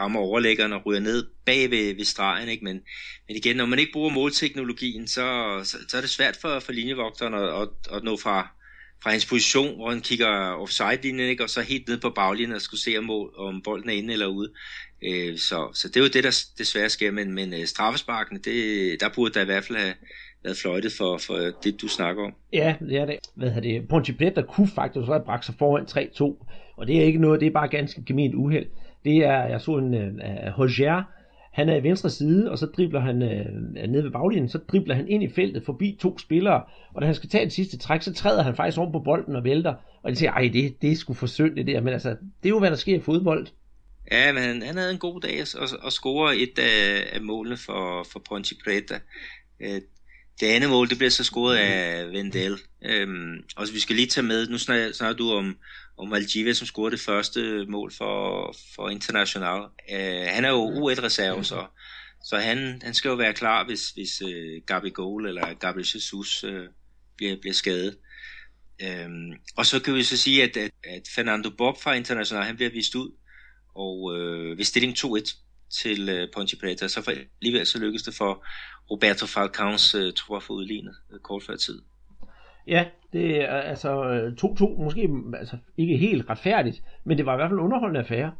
rammer overlæggeren og ryger ned bag ved, ved stregen, ikke? Men, men igen, når man ikke bruger målteknologien, så, så, så er det svært for, for linjevogteren at, at, at nå fra, fra hans position, hvor han kigger offside-linjen, ikke? Og så helt ned på baglinjen og skulle se, om, om bolden er inde eller ude. Øh, så, så det er jo det, der desværre sker, men, men straffesparkene, det, der burde der i hvert fald have været fløjtet for, for det, du snakker om. Ja, det er det. Hvad er det? Ponte Preta kunne faktisk have bragt sig foran tre-to. Og det er ikke noget, det er bare ganske gement uheld. Det er, jeg så en uh, Hogier, han er i venstre side, og så dribler han uh, ned ved baglinjen, så dribler han ind i feltet forbi to spillere, og da han skal tage det sidste træk, så træder han faktisk oven på bolden og vælter, og de siger, ej, det, det er sgu for synd det der, men altså, det er jo, hvad der sker i fodbold. Ja, men han, han havde en god dag og, og scorer et af, af målene for, for Ponte Preta. Uh, Det andet mål, det bliver så scoret af Vendel. Øhm, og vi skal lige tage med, nu snakker, snakker du om, om Valdivia, som scorede det første mål for, for Internacional. Øh, han er jo U et-reserve, så, så han, han skal jo være klar, hvis, hvis uh, Gabigol eller Gabriel Jesus uh, bliver, bliver skadet. Øhm, og så kan vi så sige, at, at, at Fernando Bob fra Internacional, han bliver vist ud, og øh, ved stilling to-et. Til Ponte Preta, så for, alligevel så lykkedes det for Roberto Falcaons uh, tror at få udlignet uh, kort før tid. Ja, det er altså to-to, måske altså, ikke helt retfærdigt, men det var i hvert fald en underholdende affære.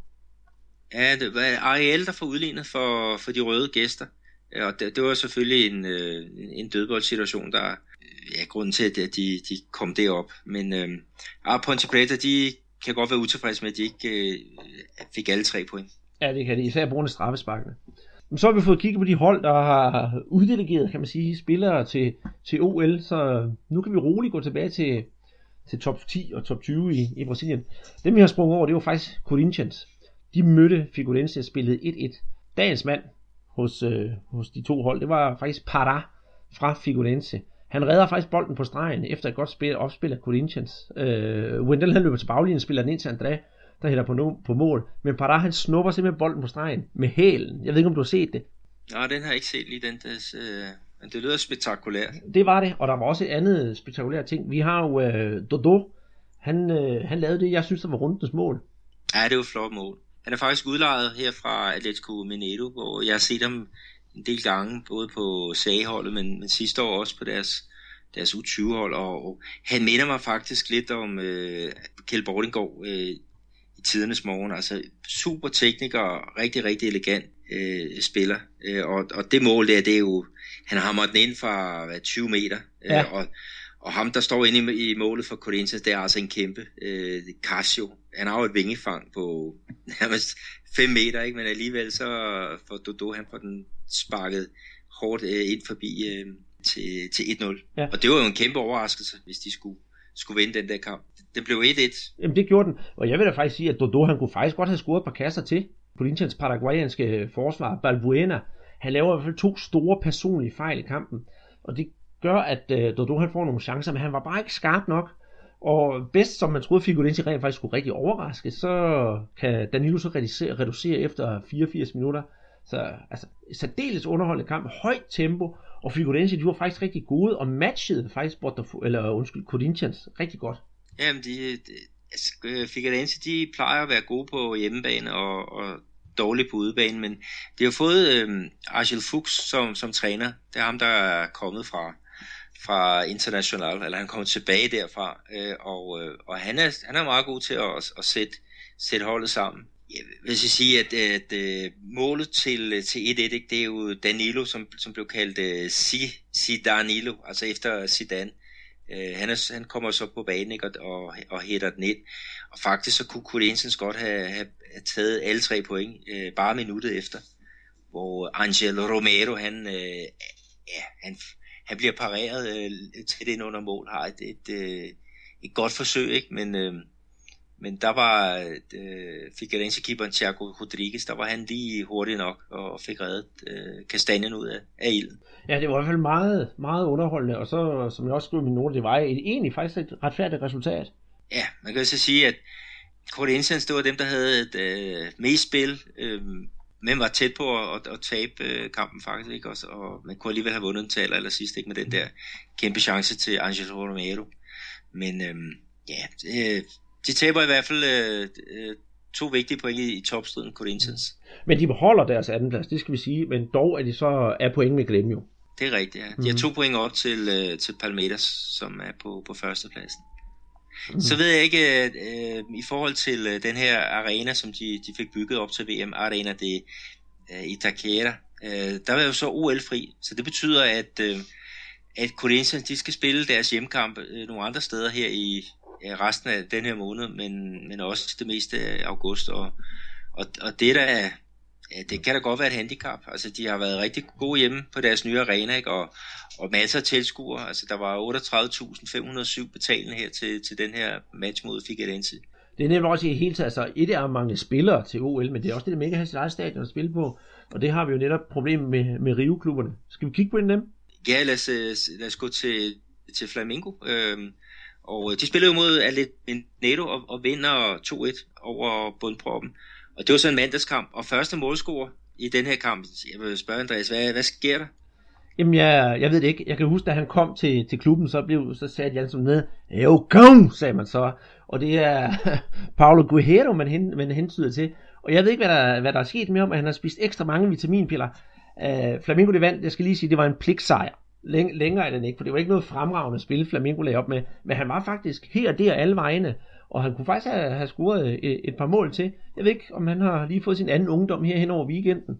Ja, det var Ariel, der får udlignet for, for de røde gæster, og det, det var selvfølgelig en, en dødboldsituation, der ja, grunden til, at de, de kom derop. Men øh, ah, Ponte Preta, de kan godt være utilfredse med, at de ikke øh, fik alle tre point. Ja, det kan de, især brugende straffesparkene. Så har vi fået kigget på de hold, der har uddelegeret, kan man sige, spillere til, til O L, så nu kan vi roligt gå tilbage til, til top ti og top tyve i, i Brasilien. Dem, vi har sprunget over, det var faktisk Corinthians. De mødte Figueirense og spillede et-et. Dagens mand hos, øh, hos de to hold, det var faktisk Pará fra Figueirense. Han redder faktisk bolden på stregen efter et godt spil, opspil af Corinthians. Øh, Wendell, han løber til baglinjen, spiller den ind til André, der hætter på, no- på mål. Men Pará, han snupper simpelthen bolden på stregen med hælen. Jeg ved ikke, om du har set det. Nej, den har jeg ikke set lige den. Des, øh, men det lyder spektakulært. Det var det, og der var også et andet spektakulært ting. Vi har jo øh, Dodô. Han, øh, han lavede det, jeg synes, der var rundens mål. Ja, det var flot mål. Han er faktisk udlejet her fra Atlético Mineiro, hvor jeg har set ham en del gange, både på sageholdet, men, men sidste år også på deres, deres U tyve-hold. Og, og han minder mig faktisk lidt om øh, Kjeld Bortinggaard øh, i tidernes morgen. Altså super tekniker, rigtig, rigtig elegant øh, spiller. Øh, og, og det mål der, det er jo, han hammer den ind fra hvad, tyve meter. Øh, ja. og, og ham, der står inde i, i målet for Corinthians, det er altså en kæmpe øh, Casio. Han har jo et vingefang på nærmest fem meter, ikke? Men alligevel så får Dodô, han får den sparket hårdt øh, ind forbi øh, til, til et-nul. Ja. Og det var jo en kæmpe overraskelse, hvis de skulle, skulle vinde den der kamp. Det blev et-et. Jamen det gjorde den. Og jeg vil da faktisk sige, at Dodô, han kunne faktisk godt have scoret et par kasser til. Corinthians paraguayanske forsvar, Balbuena, han laver i hvert fald to store personlige fejl i kampen. Og det gør, at øh, Dodô, han får nogle chancer, men han var bare ikke skarp nok. Og bedst, som man troede, Figueirense rent faktisk skulle rigtig overraske, så kan Danilo så reducere, reducere efter fireogfirs minutter. Så altså, særdeles underholdende kamp, højt tempo, og Figueirense, de var faktisk rigtig gode, og matchede faktisk Botafogo, eller undskyld, Corinthians rigtig godt. Jamen, de, de, altså, Figueirense, de plejer at være gode på hjemmebane, og, og dårlige på udebane, men de har fået øh, Argel Fuchs som, som træner. Det er ham, der er kommet fra... fra International, eller han kom tilbage derfra, øh, og, øh, og han, er, han er meget god til at, at, at sætte, sætte holdet sammen. Jeg vil sige, at, at, at målet til, til et-et, ikke, det er jo Danilo, som, som blev kaldt uh, Si, Si Danilo, altså efter Zidane. Uh, han, er, han kommer så på banen, ikke, og, og, og hætter den ind, og faktisk så kunne Corinthians godt have, have, have taget alle tre point, uh, bare minuttet efter, hvor Angel Romero, han uh, ja, han Han bliver pareret øh, tæt ind under mål, har et, et, øh, et godt forsøg, ikke? Men, øh, men der var øh, Figueirense-keeperen Thiago Rodriguez, der var han lige hurtigt nok og fik reddet øh, kastanjen ud af, af ilden. Ja, det var i hvert fald meget, meget underholdende, og så, som jeg også skrev i min note, det var et, egentlig faktisk et retfærdigt resultat. Ja, man kan så sige, at Corinthians, det var dem, der havde et øh, mest spil, øh, men var tæt på at, at, at tabe øh, kampen faktisk, ikke? Også, og man kunne alligevel have vundet en taler eller sidst, ikke, med den der kæmpe chance til Angel Romero. Men øhm, ja, øh, de taber i hvert fald øh, øh, to vigtige point i, i topstriden, Corinthians. Men de beholder deres andenplads, det skal vi sige, men dog er de så af point med Grêmio. Det er rigtigt, ja. De mm-hmm. har to point op til, øh, til Palmeiras, som er på, på førstepladsen. Mm-hmm. Så ved jeg ikke, øh, i forhold til øh, den her arena, som de, de fik bygget op til V M, Arena de øh, Itaquera, øh, der var jo så O L-fri, så det betyder, at, øh, at Corinthians, de skal spille deres hjemmekamp øh, nogle andre steder her i øh, resten af den her måned, men, men også det meste af august, og, og, og det der ja, det kan da godt være et handicap. Altså, de har været rigtig gode hjemme på deres nye arena, ikke? Og, og masser af tilskuere. Altså, der var otteogtredive tusind fem hundrede og syv betalende her til, til den her match mod Figueirense. Det er nemlig også i hele taget, altså, et er mange spillere til O L, men det er også det, der med ikke at have sit eget stadion at spille på. Og det har vi jo netop problemer med, med Rio-klubberne. Skal vi kigge på en af dem? Ja, lad os, lad os gå til, til Flamengo. Øhm, og de spiller jo mod Atlético Mineiro og, og vinder to-et over bundproppen. Og det var så en mandagskamp, og første målscorer i den her kamp, jeg vil spørge Andreas, hvad, hvad sker der? Jamen, jeg, jeg ved det ikke. Jeg kan huske, da han kom til, til klubben, så, blev, så sagde Jan som nede, jo, kom, sagde man så. Og det er Paulo Guerrero, man, hen, man hentyder til. Og jeg ved ikke, hvad der, hvad der er sket med om, at han har spist ekstra mange vitaminpiller. Uh, Flamengo, det vandt, jeg skal lige sige, det var en pligtsejr. Læng, længere end ikke, for det var ikke noget fremragende spil, Flamengo lagde op med, men han var faktisk her og der alle vejene, og han kunne faktisk have, have scoret et, et par mål til. Jeg ved ikke, om han har lige fået sin anden ungdom her hen over weekenden.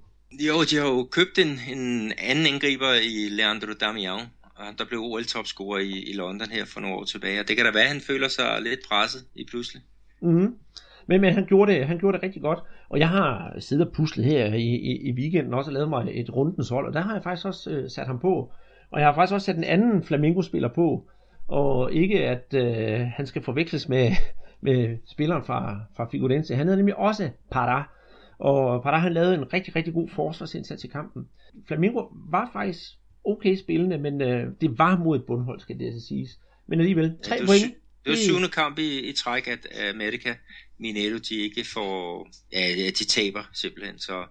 Jo, de har jo købt en, en anden angriber i Leandro Damião, der blev O L-topscorer i, i London her for nogle år tilbage, og det kan da være, at han føler sig lidt presset i pludselig. Mm-hmm. Men, men han, gjorde det, han gjorde det rigtig godt, og jeg har siddet og puslet her i, i, i weekenden også og lavet mig et rundens hold, og der har jeg faktisk også øh, sat ham på. Og jeg har faktisk også sat en anden Flamengo-spiller på, og ikke at øh, han skal forveksles med, med spilleren fra, fra Figueirense. Han hedder nemlig også Pará, og Pará han lavede en rigtig, rigtig god forsvarsindsats i kampen. Flamengo var faktisk okay spillende, men øh, det var mod et bundhold, skal det så siges. Men alligevel, tre ja, point. Det var syvende kamp i, i træk, at America Mineiro, de ikke får, ja, de taber simpelthen, så...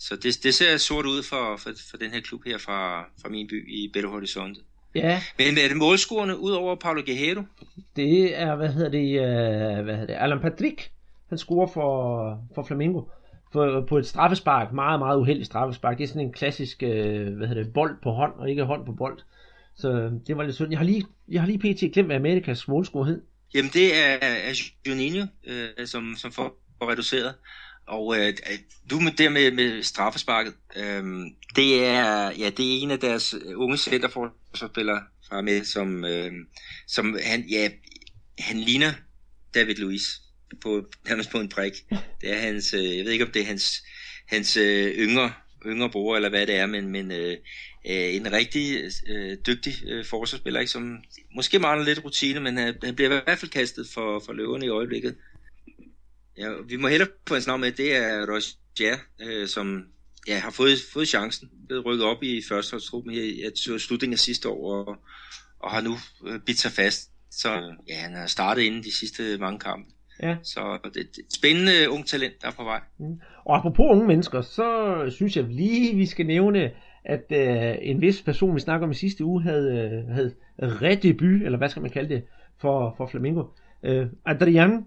Så det, det ser sort ud for, for, for den her klub her fra, fra min by i Belo Horizonte. Ja. Men er det målscorerne ud over Paulo Guerrero? Det er, hvad hedder det, hvad hedder det, Alan Patrick, han scorer for, for Flamengo for, på et straffespark, meget, meget uheldigt straffespark. Det er sådan en klassisk, hvad hedder det, bold på hånd og ikke hånd på bold. Så det var lidt synd. Jeg har lige, jeg har lige pt. glemt, hvad Amerikas målscorer hed. Jamen det er, er Juninho, øh, som, som får reduceret. Og øh, du med der med, med straffesparket, øh, det er ja det er en af deres unge centerforsvarsspillere fra med, som øh, som han ja han ligner David Luiz på nærmest på en prik. Det er hans øh, jeg ved ikke om det er hans hans øh, yngre yngre bror eller hvad det er, men men øh, en rigtig øh, dygtig øh, forsvarsspiller, ikke, som måske mangler lidt rutine, men øh, han bliver i hvert fald kastet for for løverne i øjeblikket. Ja, vi må hellere få hans navn med, det er Roger, øh, som ja, har fået, fået chancen, blevet rykket op i førsteholdstruppen her i slutningen af sidste år, og, og har nu øh, bidt sig fast. Så ja, han har startet inden de sidste mange kampe. Ja. Så det er et spændende ung talent, der er på vej. Mm. Og apropos unge mennesker, så synes jeg lige, vi skal nævne, at øh, en vis person, vi snakker om i sidste uge, havde, havde redebut, eller hvad skal man kalde det, for, for Flamengo. Øh, Adrian,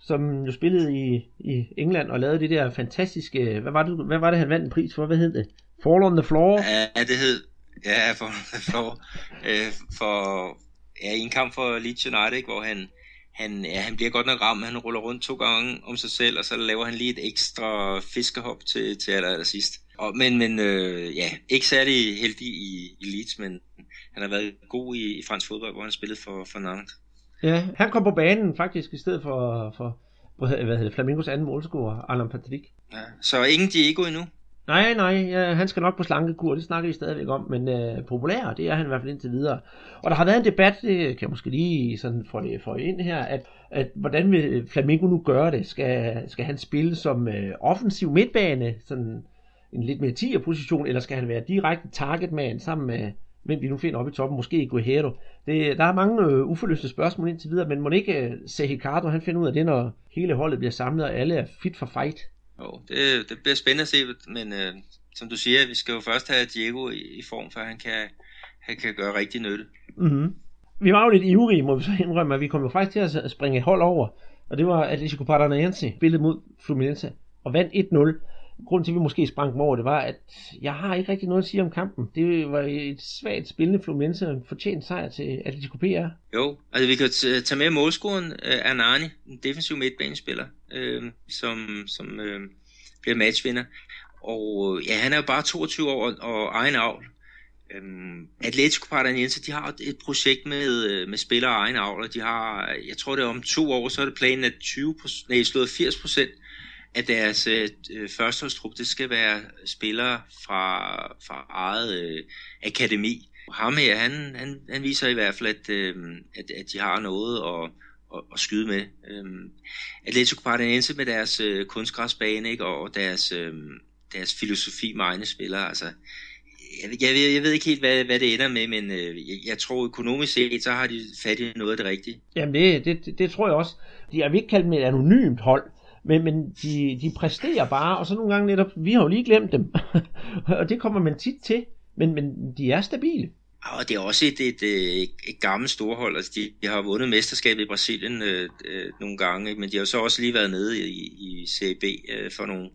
som jo spillede i, i England og lavede det der fantastiske, hvad var det, hvad var det han vandt en pris for, hvad hed det? Fall on the Floor? Ja, det hed, ja, Fall on the Floor, øh, for ja, en kamp for Leeds United, ikke, hvor han, han, ja, han bliver godt nok ramt, han ruller rundt to gange om sig selv, og så laver han lige et ekstra fiskehop til, til aller, aller sidst. Og, men men øh, ja, ikke særlig heldig i, i Leeds, men han har været god i, i fransk fodbold, hvor han spillede for, for Nantes. Ja, han kom på banen faktisk i stedet for, for hvad hedder det, Flamingos anden målscorer, Alan Patrick. Ja, så ingen Diego endnu? Nej, nej, ja, han skal nok på slankekur, det snakker vi stadigvæk om, men øh, populær, det er han i hvert fald indtil videre. Og der har været en debat, det kan jeg måske lige sådan få det, få det ind her, at, at hvordan vil Flamengo nu gøre det? Skal, skal han spille som øh, offensiv midtbane, sådan en lidt mere tier position, eller skal han være direkte targetman sammen med... men vi nu finder op i toppen, måske i Guerrero. Det, der er mange øh, uforløste spørgsmål indtil videre, men må ikke øh, se Ricardo, han finder ud af det, når hele holdet bliver samlet, og alle er fit for fight. Jo, det, det bliver spændende at se, men øh, som du siger, vi skal jo først have Diego i, i form, for han kan, han kan gøre rigtig nytte. Mm-hmm. Vi var jo lidt ivrige, må vi så indrømme, at vi kom jo faktisk til at springe et hold over, og det var Atlético Paranaense, spillet mod Fluminense, og vandt et nul. Grunden til, at vi måske sprang dem over, det var, at jeg har ikke rigtig noget at sige om kampen. Det var et svagt spillende Fluminense, en fortjent sejr til Atlético P R. Jo, altså vi kan t- tage med målscoren uh, Anani, en defensiv midtbanespiller, øh, som, som øh, bliver matchvinder. Og ja, han er jo bare toogtyve år og egen avl. Øhm, Atlético Paranaense, de har et projekt med, med spillere og egen avl, og de har, jeg tror det er om to år, så er det planen at tyve procent, nej, slået firs procent, at deres øh, førsteholdstrup, det skal være spillere fra, fra eget øh, akademi. Ham her, han, han, han viser i hvert fald, at, øh, at, at de har noget at, at, at skyde med. Øhm, Atlético Paranaense med deres øh, kunstgræsbane, ikke, og deres, øh, deres filosofi med egne spillere. Altså, jeg, jeg, jeg ved ikke helt, hvad, hvad det ender med, men øh, jeg, jeg tror økonomisk set, så har de fat i noget af det rigtige. Jamen det, det, det tror jeg også. Jeg vil ikke kalde dem et anonymt hold, Men, men de, de præsterer bare, og så nogle gange netop, vi har jo lige glemt dem, og det kommer man tit til, men, men de er stabile. Og det er også et, et, et, et gammelt storhold, altså de, de har vundet mesterskabet i Brasilien øh, øh, nogle gange, men de har så også lige været nede i, i Serie B øh, for, nogle,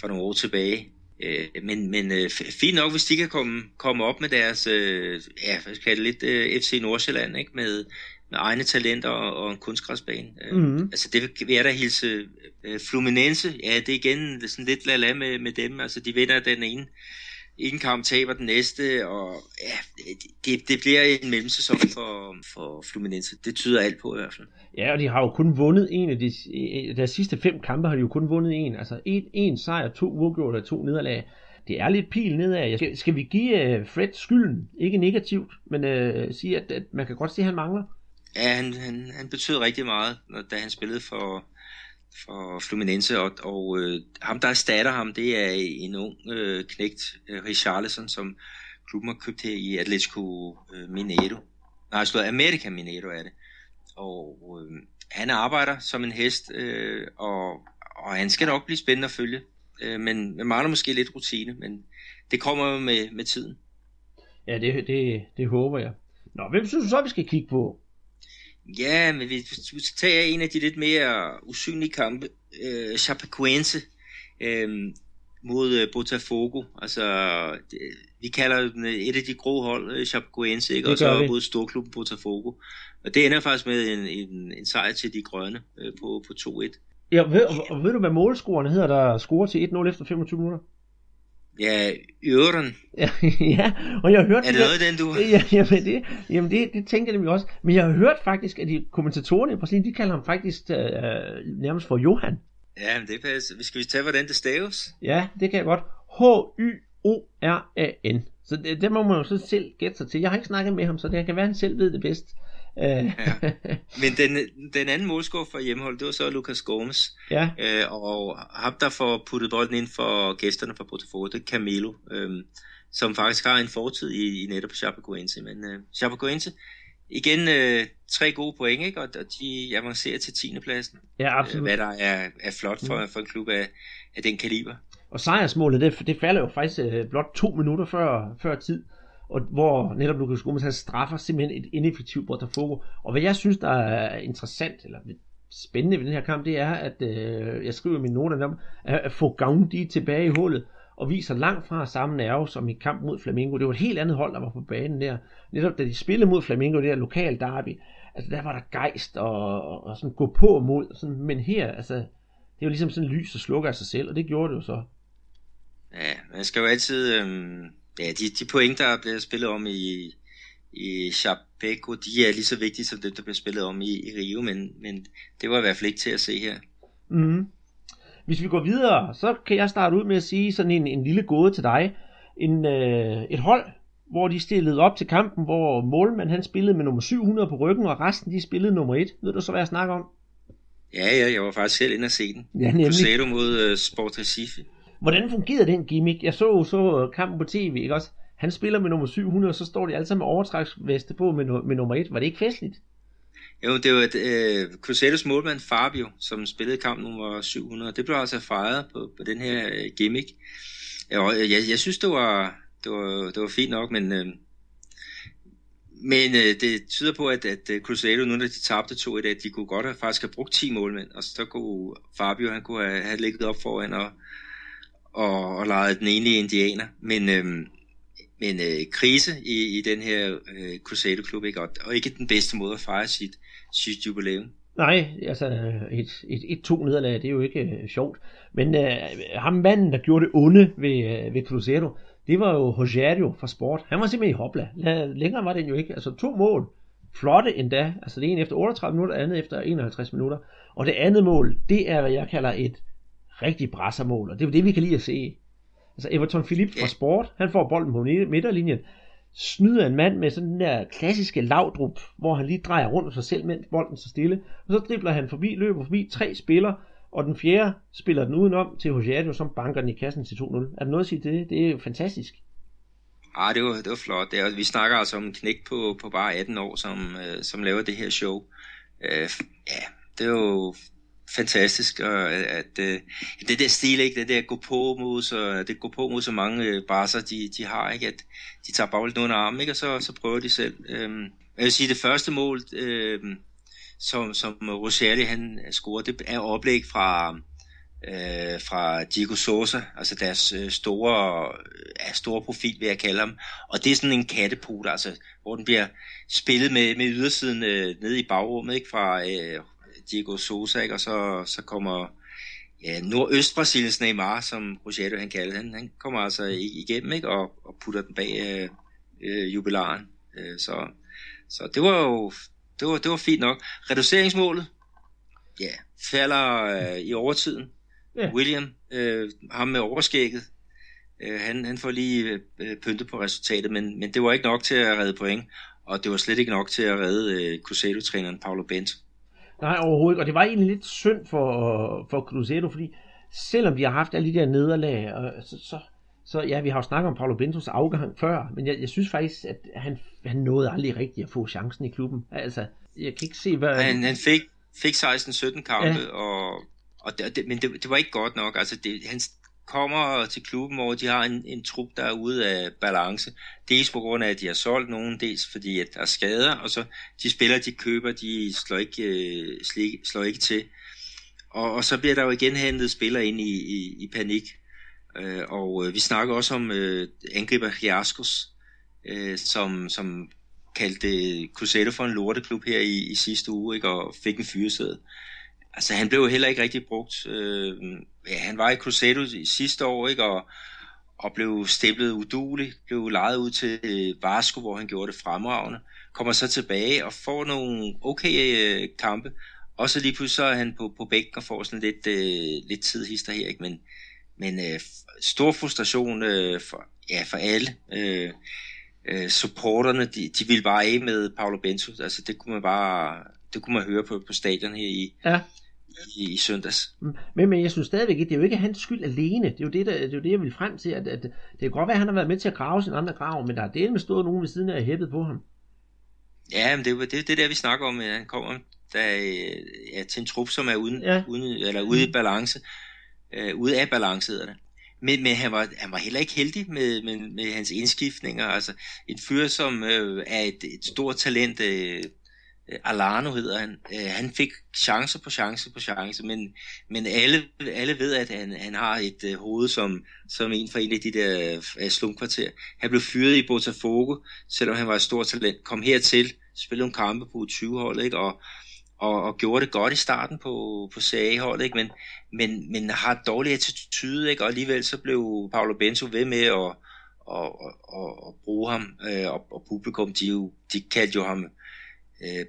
for nogle år tilbage. Øh, men men øh, fint nok, hvis de kan komme, komme op med deres, øh, ja, hvad skal jeg lidt øh, F C Nordsjælland, ikke? Med, med egne talenter og, og en kunstgræsbane. Mm-hmm. Øh, altså det vil jeg da hilse øh, Fluminense, ja, det er igen sådan lidt lala med, med dem, altså de vinder den ene. Ingen kamp taber den næste, og ja, det, det bliver en mellemsæson for, for Fluminense. Det tyder alt på i hvert fald. Ja, og de har jo kun vundet en af de, deres sidste fem kampe, har de jo kun vundet en. Altså en, en sejr, to uafgjorte og to nederlag. Det er lidt pil nedad. Skal, skal vi give Fred skylden? Ikke negativt, men øh, sige, at, at man kan godt se, at han mangler. Ja, han, han, han betød rigtig meget, da han spillede for... for Fluminense, og, og øh, ham, der erstatter ham, det er en ung øh, knægt, øh, Richarlison, som klubben har købt her i Atlético øh, Mineiro. Nej, slået America Mineiro er det. Og øh, han arbejder som en hest, øh, og, og han skal nok blive spændende at følge, øh, men man mangler måske lidt rutine, men det kommer med, med tiden. Ja, det, det, det håber jeg. Nå, hvem synes du så, vi skal kigge på? Ja, men hvis du tager en af de lidt mere usynlige kampe, øh, Chapecoense øh, mod Botafogo, altså det, vi kalder et af de grå hold Chapecoense, ikke? Og så mod storklubben Botafogo, og det ender faktisk med en, en, en sejr til de grønne øh, på, på to-et. Ja, og ved, og ved du hvad målscorerne hedder, der scorer til et-nul efter femogtyve minutter? Ja, øren. Ja, og jeg hørte... Er det noget, den du... Ja, jamen det, jamen det, det tænker jeg nemlig også. Men jeg har hørt faktisk, at de kommentatorerne i Brasilien, de kalder ham faktisk øh, nærmest for Johan. Ja, men det passer. Skal vi tage, hvordan det staves? Ja, det kan jeg godt. H Y O R A N. Så det, det må man jo så selv gætte sig til. Jeg har ikke snakket med ham, så det kan være, han selv ved det bedst. Ja. Men den, den anden målscorer for hjemmeholdet, det var så Lucas Gomes, ja. øh, og ham der får puttet bolden ind for gæsterne fra Botafogo, det er Camilo, øh, som faktisk har en fortid i, i netop Chapecoense, men øh, Chapecoense igen øh, tre gode point, ikke? Og, og de avancerer til tiende pladsen, ja, øh, hvad der er, er flot for, for en klub af, af den kaliber. Og sejrsmålet, det, det falder jo faktisk øh, blot to minutter før, før tid, og hvor netop Lucas Gomes, han straffer simpelthen et ineffektivt Botafogo. Og hvad jeg synes, der er interessant, eller spændende ved den her kamp, det er, at øh, jeg skriver i mine noter om, at få Goundi tilbage i hullet, og viser langt fra samme nerve som i kampen mod Flamengo. Det var et helt andet hold, der var på banen der. Netop da de spillede mod Flamengo, det der lokale derby, altså der var der gejst og, og, og sådan gå på mod. Sådan, men her, altså, det var ligesom sådan lys og slukker af sig selv, og det gjorde det jo så. Ja, man skal jo altid... Øh... Ja, de, de point, der bliver spillet om i, i Chapeco, de er lige så vigtige som dem, der bliver spillet om i, i Rio, men, men det var i hvert fald ikke til at se her. Mm. Hvis vi går videre, så kan jeg starte ud med at sige sådan en, en lille gåde til dig. En, øh, et hold, hvor de stillede op til kampen, hvor målmanden han spillede med nummer syv hundrede på ryggen, og resten de spillede nummer et. Ved du så, hvad jeg snakker om? Ja, ja, jeg var faktisk selv inde og se den. Ja, nemlig. Cruzeiro mod uh, Sport Recife. Hvordan fungerede den gimmick? Jeg så så kampen på tv, ikke også? Han spiller med nummer syv hundrede, og så står de alle sammen med overtræksveste på med, med nummer et. Var det ikke festligt? Jo, det var et øh, Cruzeiros målmand Fabio, som spillede kamp nummer syv hundrede. Det blev altså fejret på, på den her øh, gimmick. Og jeg, jeg synes, det var, det var, det var fint nok, men... Øh, Men øh, det tyder på, at, at Cruzeiro, nu da de tabte to-et, at de kunne godt have faktisk have brugt ti målmænd, og så kunne Fabio, han kunne have, have ligget op foran og og, og legede den enlige indianer, men, øhm, men øh, krise i, i den her øh, Cruzeiro-klub, ikke? Og, og ikke den bedste måde at fejre sit, sit jubilæum. Nej, altså et, et, et to nederlag, det er jo ikke øh, sjovt, men øh, ham manden, der gjorde det onde ved, øh, ved Cruzeiro, det var jo Rogério fra Sport. Han var simpelthen i hopla. Længere var den jo ikke. Altså to mål, flotte endda, altså det ene efter otteogtredive minutter, andet efter enoghalvtreds minutter, og det andet mål, det er, hvad jeg kalder et rigtig brassermål, og det er det, vi kan lide at se. Altså Everton Phillips fra Sport, han får bolden på midterlinjen, snyder en mand med sådan den der klassiske lavdrup, hvor han lige drejer rundt om sig selv, mens bolden så stille, og så dribler han forbi, løber forbi tre spillere, og den fjerde spiller den udenom til Rogério, som banker den i kassen til to-nul. Er der noget at sige det? Det er jo fantastisk. Ja, det var, det var flot. Det er, vi snakker altså om en knægt på, på bare atten år, som, som laver det her show. Øh, ja, det er jo... fantastisk, og at, at, at det der stil, ikke, det der gå på mod, så det går på mod så mange basser, de, de har, ikke, at de tager baglet under armen, ikke, og så, så prøver de selv. Øhm, jeg vil sige, det første mål, øhm, som, som Rogério, han scorer, det er oplæg fra øh, fra Diego Sosa, altså deres store, store profil, vil jeg kalde ham. Og det er sådan en kattepote, altså, hvor den bliver spillet med, med ydersiden øh, nede i bagrummet, ikke, fra øh, Diego Sosa, ikke? Og så, så kommer ja, Nordøst-Brasiliens Neymar, som Rogério han kalder han, han kommer altså igennem, ikke? Og, og putter den bag øh, øh, jubilaren. Øh, så, så det var jo det var, det var fint nok. Reduceringsmålet, ja, falder øh, i overtiden. Yeah. William, øh, ham med overskægget, øh, han, han får lige øh, pyntet på resultatet, men, men det var ikke nok til at redde point, og det var slet ikke nok til at redde øh, Cruzeiro-træneren Paulo Bento. Nej, overhovedet ikke, og det var egentlig lidt synd for, for Cruzeiro, fordi selvom vi har haft alle de der nederlag, så, så, så ja, vi har jo snakket om Paulo Bentos afgang før, men jeg, jeg synes faktisk, at han, han nåede aldrig rigtigt at få chancen i klubben. Altså, jeg kan ikke se, hvad... Han, han fik, fik seksten sytten kampe, ja. og, og det, men det, det var ikke godt nok. Altså, det, han kommer til klubben, hvor de har en, en trup, der er ude af balance. Dels på grund af, at de har solgt nogen, dels fordi, at der er skader, og så de spillere, de køber, de slår ikke, øh, slik, slår ikke til. Og, og så bliver der jo igen hentet spillere ind i, i, i panik. Øh, og øh, vi snakker også om øh, angriber Riascos, øh, som, som kaldte Cruzeiro for en lorteklub her i, i sidste uge, ikke? Og fik en fyresæde. Altså, han blev jo heller ikke rigtig brugt. Øh, ja, han var i Cruzeiro i sidste år, ikke? Og, og blev stemplet uduelig, blev lejet ud til Vasco, hvor han gjorde det fremragende, kommer så tilbage og får nogle okay øh, kampe, og så lige pludselig så er han på, på bænken og får sådan lidt, øh, lidt tidhister her, ikke? Men, men øh, stor frustration øh, for, ja, for alle. Øh, øh, supporterne, de, de ville bare af med Paulo Bento, altså det kunne man bare... Det kunne man høre på, på stadion her i, ja. i, i søndags. Men, men jeg synes stadigvæk, det er jo ikke hans skyld alene. Det er jo det, der, det, er jo det jeg vil frem til. At, at, det kan godt være, at han har været med til at grave sin andre grav, men der er delt med stået nogen ved siden af hæppet på ham. Ja, men det er det, det der, vi snakker om, at han kommer der, ja, til en trup, som er uden, ja. uden, eller ude i balance. Øh, ude af balance hedder det. Men, men han, var, han var heller ikke heldig med, med, med hans indskiftninger. Altså, en fyr, som øh, er et, et stort talent... Øh, Alano hedder han. Han fik chance på chance på chance, men, men alle, alle ved, at han, han har et øh, hoved som, som en fra en af de der øh, slumkvarter. Han blev fyret i Botafogo, selvom han var et stort talent. Kom hertil, spillede nogle kampe på U tyve-holdet, ikke? Og, og, og gjorde det godt i starten på, på C A-holdet, ikke? Men, men, men har dårlig attitude, ikke? Og alligevel så blev Paulo Bento ved med at og, og, og bruge ham, øh, og, og publikum, de, jo, de kaldte jo ham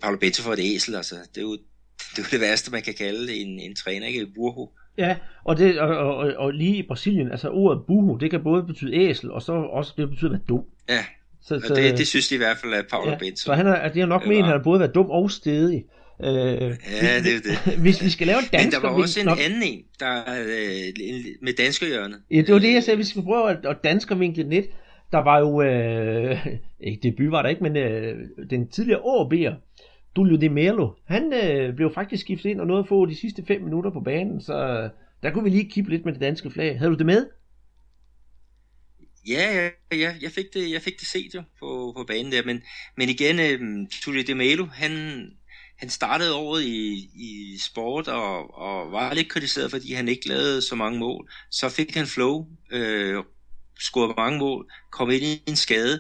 Paulo Bento for et æsel, altså. Det er jo det, er jo det værste, man kan kalde en, en træner, ikke? Burro. Ja, og, det, og, og, og lige i Brasilien, altså ordet burro, det kan både betyde æsel, og så også det betyder at være dum. Ja, så, så, det, det synes de i hvert fald, at Paulo ja, Bento... Så han har, det har nok øh, ment, at han har både været dum og stedig. Øh, ja, hvis, det er det. Hvis vi skal lave et dansker... Men der var også en nok... anden en, der, øh, med danskerhjørnet. Ja, det var det, jeg sagde, vi skal prøve at, at danskervinkle lidt. Der var jo, øh, ikke debut var der ikke, men øh, den tidligere A B'er, Dulio de Melo, han øh, blev faktisk skiftet ind og nåede at få de sidste fem minutter på banen, så øh, der kunne vi lige kippe lidt med det danske flag. Havde du det med? Ja, ja, ja jeg, fik det, jeg fik det set jo på, på banen der, men, men igen, øh, Dulio de Melo, han, han startede året i, i sport og, og var lidt kritiseret, fordi han ikke lavede så mange mål. Så fik han flow, øh, scorede mange mål, kom ind i en skade,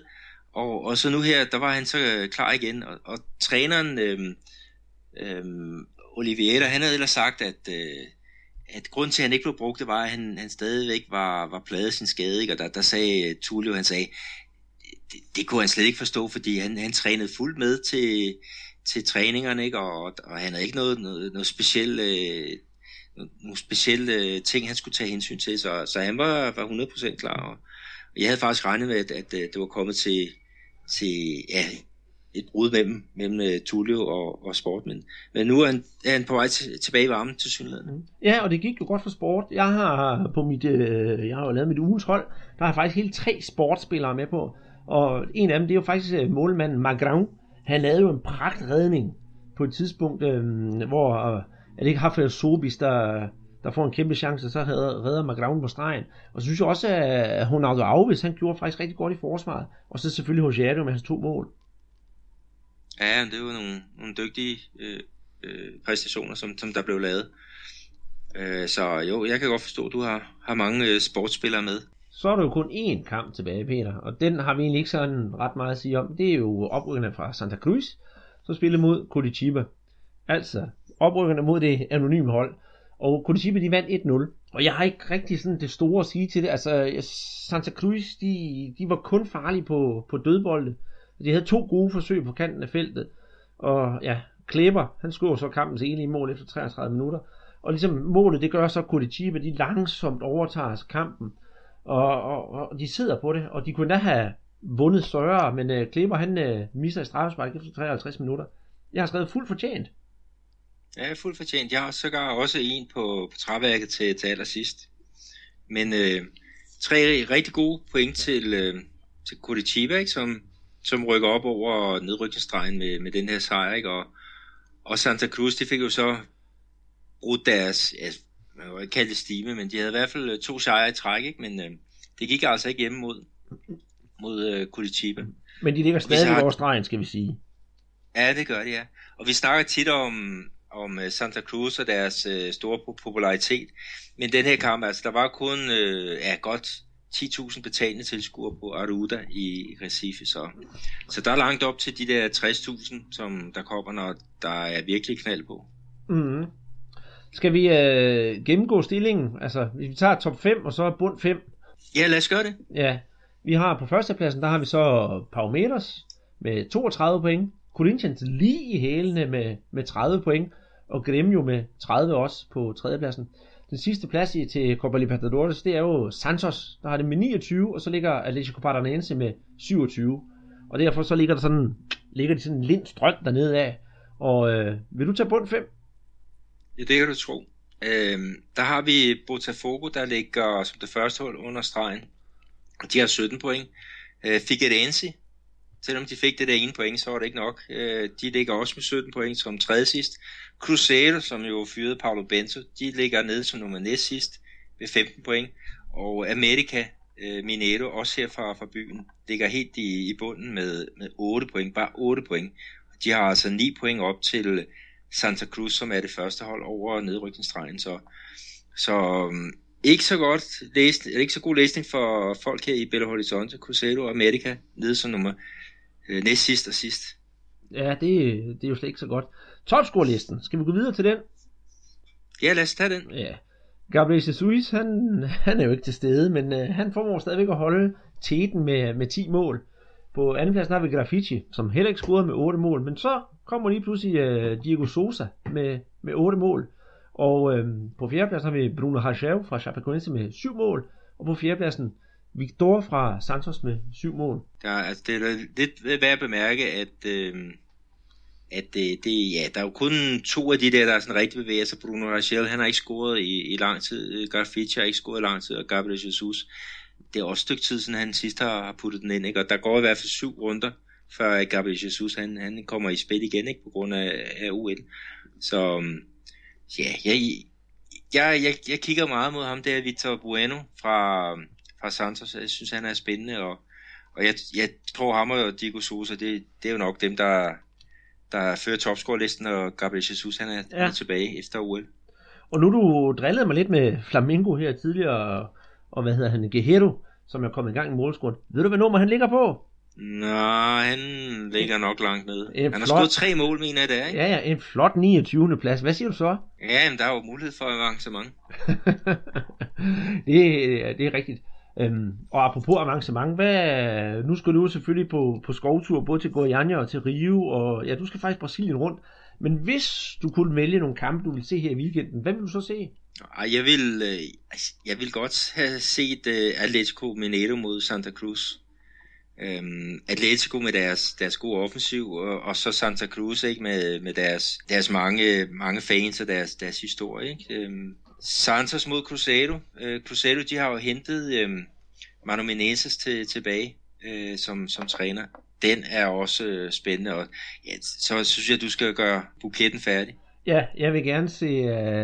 og, og så nu her, der var han så øh, klar igen, og, og træneren øh, øh, Oliveira, han havde ellers sagt, at, øh, at grunden til, at han ikke blev brugt, det var, at han, han stadigvæk var, var plaget af sin skade, ikke? Og der, der sagde Tullio, han sagde, det, det kunne han slet ikke forstå, fordi han, han trænede fuldt med til, til træningerne, ikke? Og, og han havde ikke noget, noget, noget specielt... Øh, nogle specielle ting, han skulle tage hensyn til, så, så han var, var hundrede procent klar, og jeg havde faktisk regnet med, at, at det var kommet til, til ja, et brud mellem, mellem Tullio og, og sport, men, men nu er han, er han på vej til, tilbage i varmen til synligheden. Ja, og det gik jo godt for sport. Jeg har på mit, øh, jeg har jo lavet mit ugens hold, der har faktisk hele tre sportsspillere med på, og en af dem, det er jo faktisk målmanden Magrão. Han lavede jo en pragtredning på et tidspunkt, øh, hvor øh, er det ikke Rafael Sobis, der, der får en kæmpe chance, så havde redder McGraven på stregen. Og så synes jeg også, at Ronaldo Alves, han gjorde faktisk rigtig godt i forsvaret. Og så selvfølgelig Rogério med hans to mål. Ja, det var nogle, nogle dygtige øh, øh, præstationer, som, som der blev lavet. Øh, så jo, jeg kan godt forstå, at du har, har mange øh, sportsspillere med. Så er der jo kun én kamp tilbage, Peter, og den har vi egentlig ikke sådan ret meget at sige om. Det er jo oprykkerne fra Santa Cruz, som spiller mod Curitiba. Altså, oprykkerne mod det anonyme hold. Og Curitiba, de vandt et nul. Og jeg har ikke rigtig sådan det store at sige til det. Altså, Santa Cruz, de, de var kun farlige på, på dødbolde. De havde to gode forsøg på kanten af feltet. Og ja, Kleber, han scorer så kampens enlige mål efter treogtredive minutter. Og ligesom målet, det gør så Curitiba, de langsomt overtager kampen. Og, og, og de sidder på det, og de kunne da have vundet større, men øh, Kleber, han øh, misser i straffespark efter treoghalvtreds minutter. Jeg har skrevet fuldt fortjent. Ja, fuldt fortjent. Jeg har sågar også en på, på træværket til, til allersidst. Men øh, tre rigtig gode point til, øh, til Curitiba, ikke, som, som rykker op over nedrykningsstregen med, med den her sejr. Ikke? Og, og Santa Cruz, de fik jo så brudt deres... Ja, man kan ikke kalde det stime, men de havde i hvert fald to sejre i træk, ikke? Men øh, det gik altså ikke hjemme mod, mod øh, Curitiba. Men de ligger stadig har... over stregen, skal vi sige. Ja, det gør de, ja. Og vi snakker tit om, om Santa Cruz og deres øh, store popularitet, men den her kamp, altså, der var kun øh, ja, godt ti tusind betalende tilskuere på Aruda i Recife, så. så der er langt op til de der tres tusind, som der kommer, når der er virkelig knald på. Mhm. Skal vi øh, gennemgå stillingen? Altså, vi tager top fem, og så bund fem. Ja, lad os gøre det. Ja, vi har på førstepladsen, der har vi så Palmeiras med toogtredive point. Corinthians lige i hælene med, med tredive point. Og Grêmio med tredive også på tredjepladsen. Den sidste plads i, til Copa Libertadores, det er jo Santos. Der har det med niogtyve, og så ligger Atlético Paranaense med syvogtyve. Og derfor så ligger der sådan, ligger de sådan en lind strøm dernede af. Og øh, vil du tage bund fem? Ja, det kan du tro. Øhm, der har vi Botafogo, der ligger som det første hold under stregen. De har sytten point. Øh, Figueirense, selvom de fik det der ene point, så var det ikke nok. Øh, de ligger også med sytten point som tredje sidst. Cruzeiro, som jo fyrede Paulo Bento, de ligger nede som nummer næst sidst med femten point. Og America øh, Mineiro, også her fra, fra byen, ligger helt i, i bunden med, med otte point. Bare otte point. De har altså ni point op til Santa Cruz, som er det første hold over nedrykningsstregen, så, så um, ikke så godt læst, ikke så god læsning for folk her i Belo Horizonte, Cruzeiro og America nede som nummer øh, næst sidst og sidst. Ja, det, det er jo slet ikke så godt. Topscorelisten, skal vi gå videre til den? Ja, lad os tage den. Ja. Gabriel Jesus, han, han er jo ikke til stede, men øh, han formår stadigvæk at holde teten med, med ti mål. På anden plads har vi Graffiti, som heller ikke scorede med otte mål, men så kommer lige pludselig uh, Diego Sosa med, med otte mål. Og øhm, på fjerdepladsen har vi Bruno Harchau fra Chapecoense med syv mål. Og på fjerdepladsen Victor fra Santos med syv mål. Der, altså, det er lidt værd at bemærke, at, øh, at det, det, ja, der er jo kun to af de der, der er sådan rigtig bevæger sig. Bruno Harchau, han har ikke scoret i, i lang tid. Graffiti har ikke scoret i lang tid, og Gabriel Jesus, det er også et stykke tid siden han sidst har puttet den ind, ikke? Og der går i hvert fald syv runder før Gabriel Jesus han, han kommer i spil igen, ikke? På grund af, af O L. Så ja, jeg, jeg, jeg, jeg kigger meget mod ham der, Victor Bueno fra, fra Santos. Jeg synes han er spændende, og, og jeg, jeg tror ham og Diego Sosa, det, det er jo nok dem der, der fører topscorelisten, og Gabriel Jesus han er, ja, er tilbage efter O L. Og nu du drillede mig lidt med Flamengo her tidligere, og hvad hedder han, Guerrero, som er kommet i gang i målscoren. Ved du, hvad nummer han ligger på? Nej, han ligger nok langt ned. En han flot... har skudt tre mål, mener jeg, det er, ikke? Ja, ja, en flot niogtyvende plads. Hvad siger du så? Ja, men der er jo mulighed for avancement. det, det er rigtigt. Øhm, og apropos avancement, hvad, nu skal du selvfølgelig på, på skovtur, både til Goiânia og til Rio, og ja, du skal faktisk Brasilien rundt. Men hvis du kunne vælge nogle kampe, du vil se her i weekenden, hvad vil du så se? Jeg vil, jeg vil godt have set Atlético Mineiro mod Santa Cruz. Øhm, Atlético med deres, deres gode offensiv, og, og så Santa Cruz, ikke, med, med deres, deres mange, mange fans og deres, deres historie. Ikke? Øhm, Santos mod Cruzeiro. Øh, Cruzeiro, de har jo hentet øhm, Mano Menezes til, tilbage øh, som, som træner. Den er også spændende, og ja, så synes jeg, du skal gøre buketten færdig. Ja, jeg vil gerne se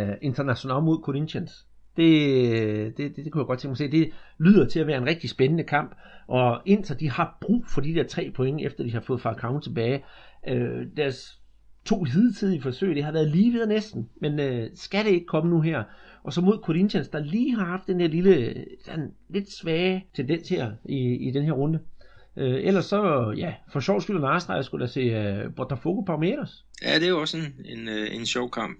uh, Internacional mod Corinthians. Det, det, det, det kunne jeg godt tænke mig se. Det lyder til at være en rigtig spændende kamp. Og Inter, de har brug for de der tre point, efter de har fået Falcao tilbage. Uh, deres to hidtidige forsøg, det har været lige ved næsten, men øh, skal det ikke komme nu her? Og så mod Corinthians, der lige har haft den her lille, den lidt svage tendens her i, i den her runde. Øh, ellers så, ja, for sjov skyld og narestreger skulle da se øh, Botafogo Palmeiras. Ja, det er jo også en, en, en sjov kamp.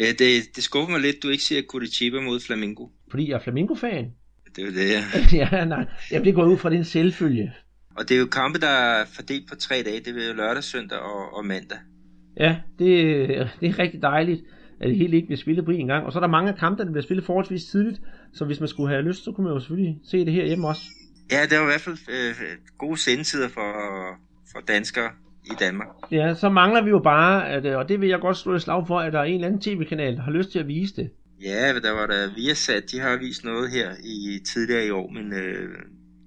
Ja, det, det skuffer mig lidt, du ikke siger Curitiba mod Flamengo. Fordi jeg er Flamengo-fan. Det er jo det, ja. ja, nej, jeg bliver gået ud fra den selvfølge. Og det er jo kampe, der er fordelt på tre dage. Det er jo lørdag, søndag og, og mandag. Ja, det, det er rigtig dejligt, at det hele ikke bliver spillet på en gang. Og så er der mange kampe, der bliver spillet forholdsvis tidligt. Så hvis man skulle have lyst, så kunne man jo selvfølgelig se det her hjemme også. Ja, det var i hvert fald øh, gode sendetider for, for danskere i Danmark. Ja, så mangler vi jo bare, at, og det vil jeg godt slå et slag for, at der er en eller anden tv-kanal, der har lyst til at vise det. Ja, der var der Viasat, de har vist noget her i tidligere i år, men øh,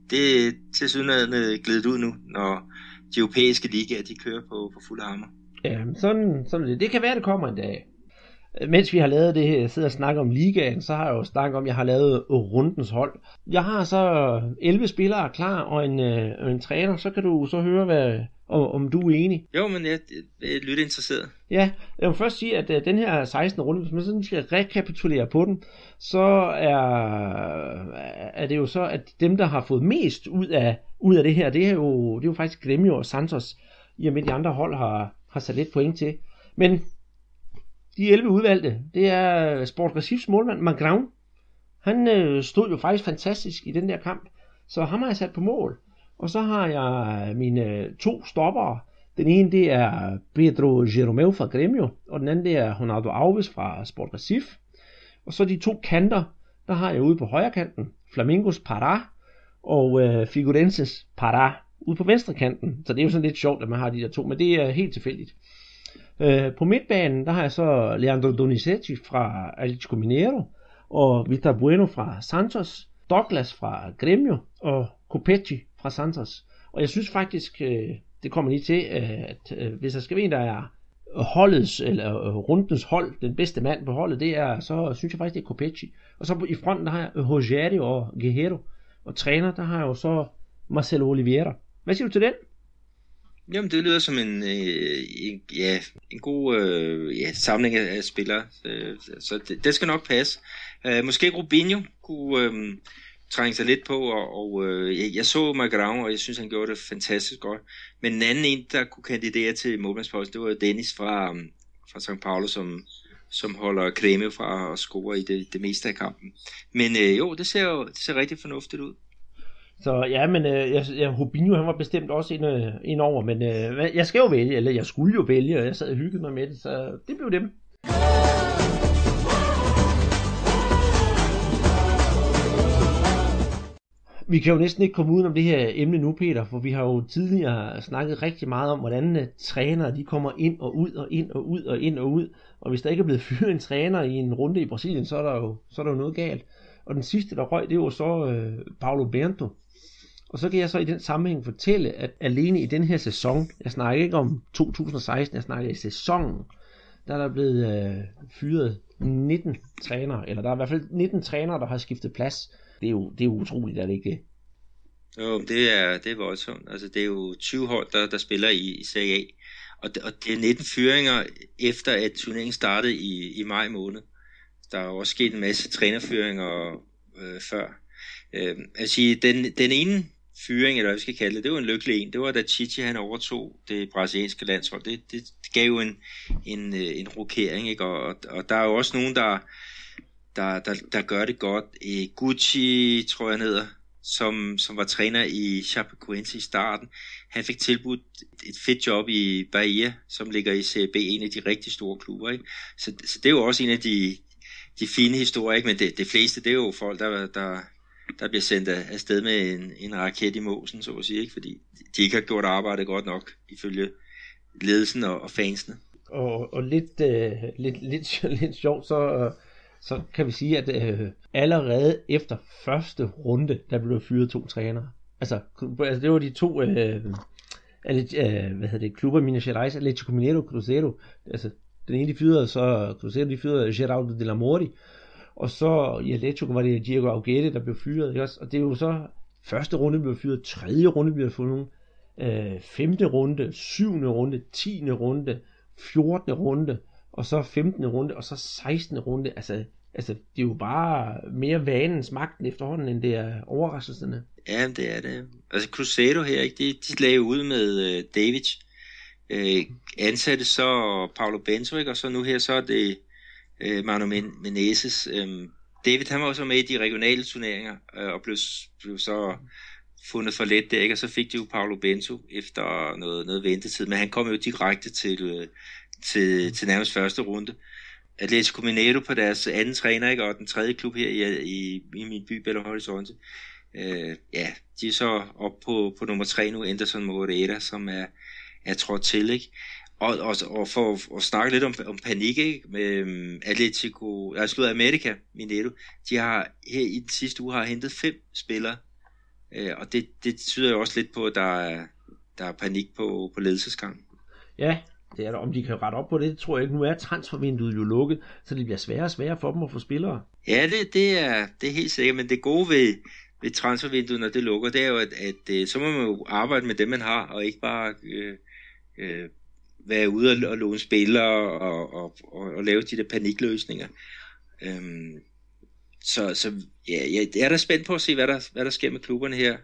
det er tilsyneladende glædet ud nu, når de europæiske ligaer, de kører på, på fuld hammer. Ja, sådan, sådan det. Det kan være, det kommer en dag. Mens vi har lavet det her, jeg sidder og snakker om ligaen, så har jeg jo snakket om, at jeg har lavet rundens hold. Jeg har så elleve spillere klar og en, øh, en træner, så kan du så høre, hvad, om, om du er enig. Jo, men jeg, jeg er lidt interesseret. Ja, jeg vil først sige, at øh, den her sekstende runde, hvis man sådan skal rekapitulere på den, så er, er det jo så, at dem, der har fået mest ud af, ud af det her, det er jo, det er jo faktisk Grêmio og Santos, i og med de andre hold har, har sat lidt point til. Men de elleve udvalgte, det er Sport Reciffs målmand, Mangraun. Han øh, stod jo faktisk fantastisk i den der kamp, så ham har jeg sat på mål. Og så har jeg mine to stoppere. Den ene, det er Pedro Jeromeu fra Grêmio, og den anden, det er Ronaldo Alves fra Sport Reciff. Og så de to kanter, der har jeg ude på højre kanten, Flamingos Pará og øh, Figueirenses Pará ude på venstre kanten. Så det er jo sådan lidt sjovt, at man har de der to, men det er helt tilfældigt. Øh, på midtbanen, der har jeg så Leandro Donizete fra Atlético Mineiro, og Victor Bueno fra Santos, Douglas fra Grêmio, og Copetti fra Santos. Og jeg synes faktisk, øh, det kommer lige til, øh, at øh, hvis der skal være en, der er holdets, eller øh, rundens hold, den bedste mand på holdet, det er, så synes jeg faktisk, det er Copetti. Og så i fronten, der har jeg Rogério og Guerrero, og træner, der har jeg jo så Marcelo Oliveira. Hvad siger du til den? Jamen, det lyder som en, øh, en, ja, en god øh, ja, samling af, af spillere, øh, så det, det skal nok passe. Øh, måske Robinho kunne øh, trænge sig lidt på, og, og øh, jeg, jeg så Magrão, og jeg synes, han gjorde det fantastisk godt. Men den anden en, der kunne kandidere til målmandsposten, det var Dennis fra, fra São Paulo, som, som holder Grêmio fra at score i det, det meste af kampen. Men øh, jo, det ser jo det ser rigtig fornuftigt ud. Så ja, men øh, ja, Robinho, han var bestemt også ind, øh, ind over, men øh, jeg skal jo vælge, eller jeg skulle jo vælge, og jeg sad og hyggede mig med det, så det blev dem. Vi kan jo næsten ikke komme udenom det her emne nu, Peter, for vi har jo tidligere snakket rigtig meget om, hvordan trænere de kommer ind og ud og ind og ud og ind og ud, og hvis der ikke er blevet fyret en træner i en runde i Brasilien, så er der jo, så er der jo noget galt. Og den sidste, der røg, det var så øh, Paulo Bento. Og så kan jeg så i den sammenhæng fortælle, at alene i den her sæson, jeg snakker ikke om to tusind og seksten, jeg snakker i sæsonen, der er der blevet øh, fyret nitten trænere, eller der er i hvert fald nitten trænere, der har skiftet plads. Det er jo, det er jo utroligt, er det ikke det? Jo, det er, det er voldsomt. Altså, det er jo tyve hold, der, der spiller i, i Serie A. Og det, og det er nitten fyringer, efter at turneringen startede i, i maj måned. Der er også sket en masse trænerfyringer øh, før. Øh, altså, den, den ene fyring, eller hvad vi skal kalde det, det var en lykkelig en. Det var, da Tite han overtog det brasilianske landshold. Det, det gav jo en, en, en rokering, ikke? Og, og der er jo også nogen, der, der, der, der gør det godt. Eh, Gucci, tror jeg, han hedder, som, som var træner i Chapecoense i starten. Han fik tilbudt et fedt job i Bahia, som ligger i Serie B, en af de rigtig store klubber. Ikke? Så, så det er jo også en af de De fine historier, ikke? Men det, det fleste, det er jo folk, der, der, der bliver sendt afsted med en, en raket i måsen, så at sige, ikke? Fordi de ikke har gjort arbejdet godt nok, ifølge ledelsen og, og fansene. Og, og lidt, øh, lidt, lidt, lidt sjovt, så, så kan vi sige, at øh, allerede efter første runde, der blev fyret to trænere. Altså, altså det var de to øh, hvad hedder det, klubber, Minas Gerais, Atlético Mineiro og Cruzeiro, altså den ene de fyrede, så Cruzeiro de fyrede Geraldo de la Mori, og så i Atlético var det Diego Aguirre, der blev fyret også, og det er jo så første runde blev fyret, tredje runde blev fundet, øh, femte runde, syvende runde, tiende runde, fjortende runde, og så femtende runde, og så sekstende runde. Altså, altså det er jo bare mere vanens magten efterhånden, end det er overraskelserne. Ja, det er det. Altså Cruzeiro her, ikke? De, de lagde ud med øh, David, øh, ansatte så Paulo Bento, ikke? Og så nu her, så er det øh, Manu Men- Menezes. Øh, David, han var også med i de regionale turneringer, øh, og blev, blev så fundet for let der, ikke? Og så fik de jo Paulo Bento efter noget, noget ventetid, men han kom jo direkte til, øh, til, til nærmest første runde. Atlético Mineiro på deres anden træner, ikke? Og den tredje klub her i, i, i min by, Belo Horizonte. Øh, ja, de er så oppe på, på nummer tre nu, Anderson Moreira, som er, er trådt til, ikke? Og, og, og for at snakke lidt om, om panik, ikke? Med Atlético, jeg slutter America Mineiro, de har her i den sidste uge har hentet fem spillere, øh, og det, det tyder jo også lidt på, at der er, der er panik på, på ledelsesgangen. Ja, det er der. Om de kan rette op på det, det tror jeg ikke. Nu er transfervinduet jo lukket, så det bliver sværere og sværere for dem at få spillere. Ja, det, det, er, det er helt sikkert, men det gode ved ved transfervinduet, når det lukker, det er jo, at, at, at så må man jo arbejde med det, man har, og ikke bare øh, øh, være ude og, og låne spillere og, og, og, og lave de der panikløsninger. Øhm, så så ja, jeg er da spændt på at se, hvad der, hvad der sker med klubberne her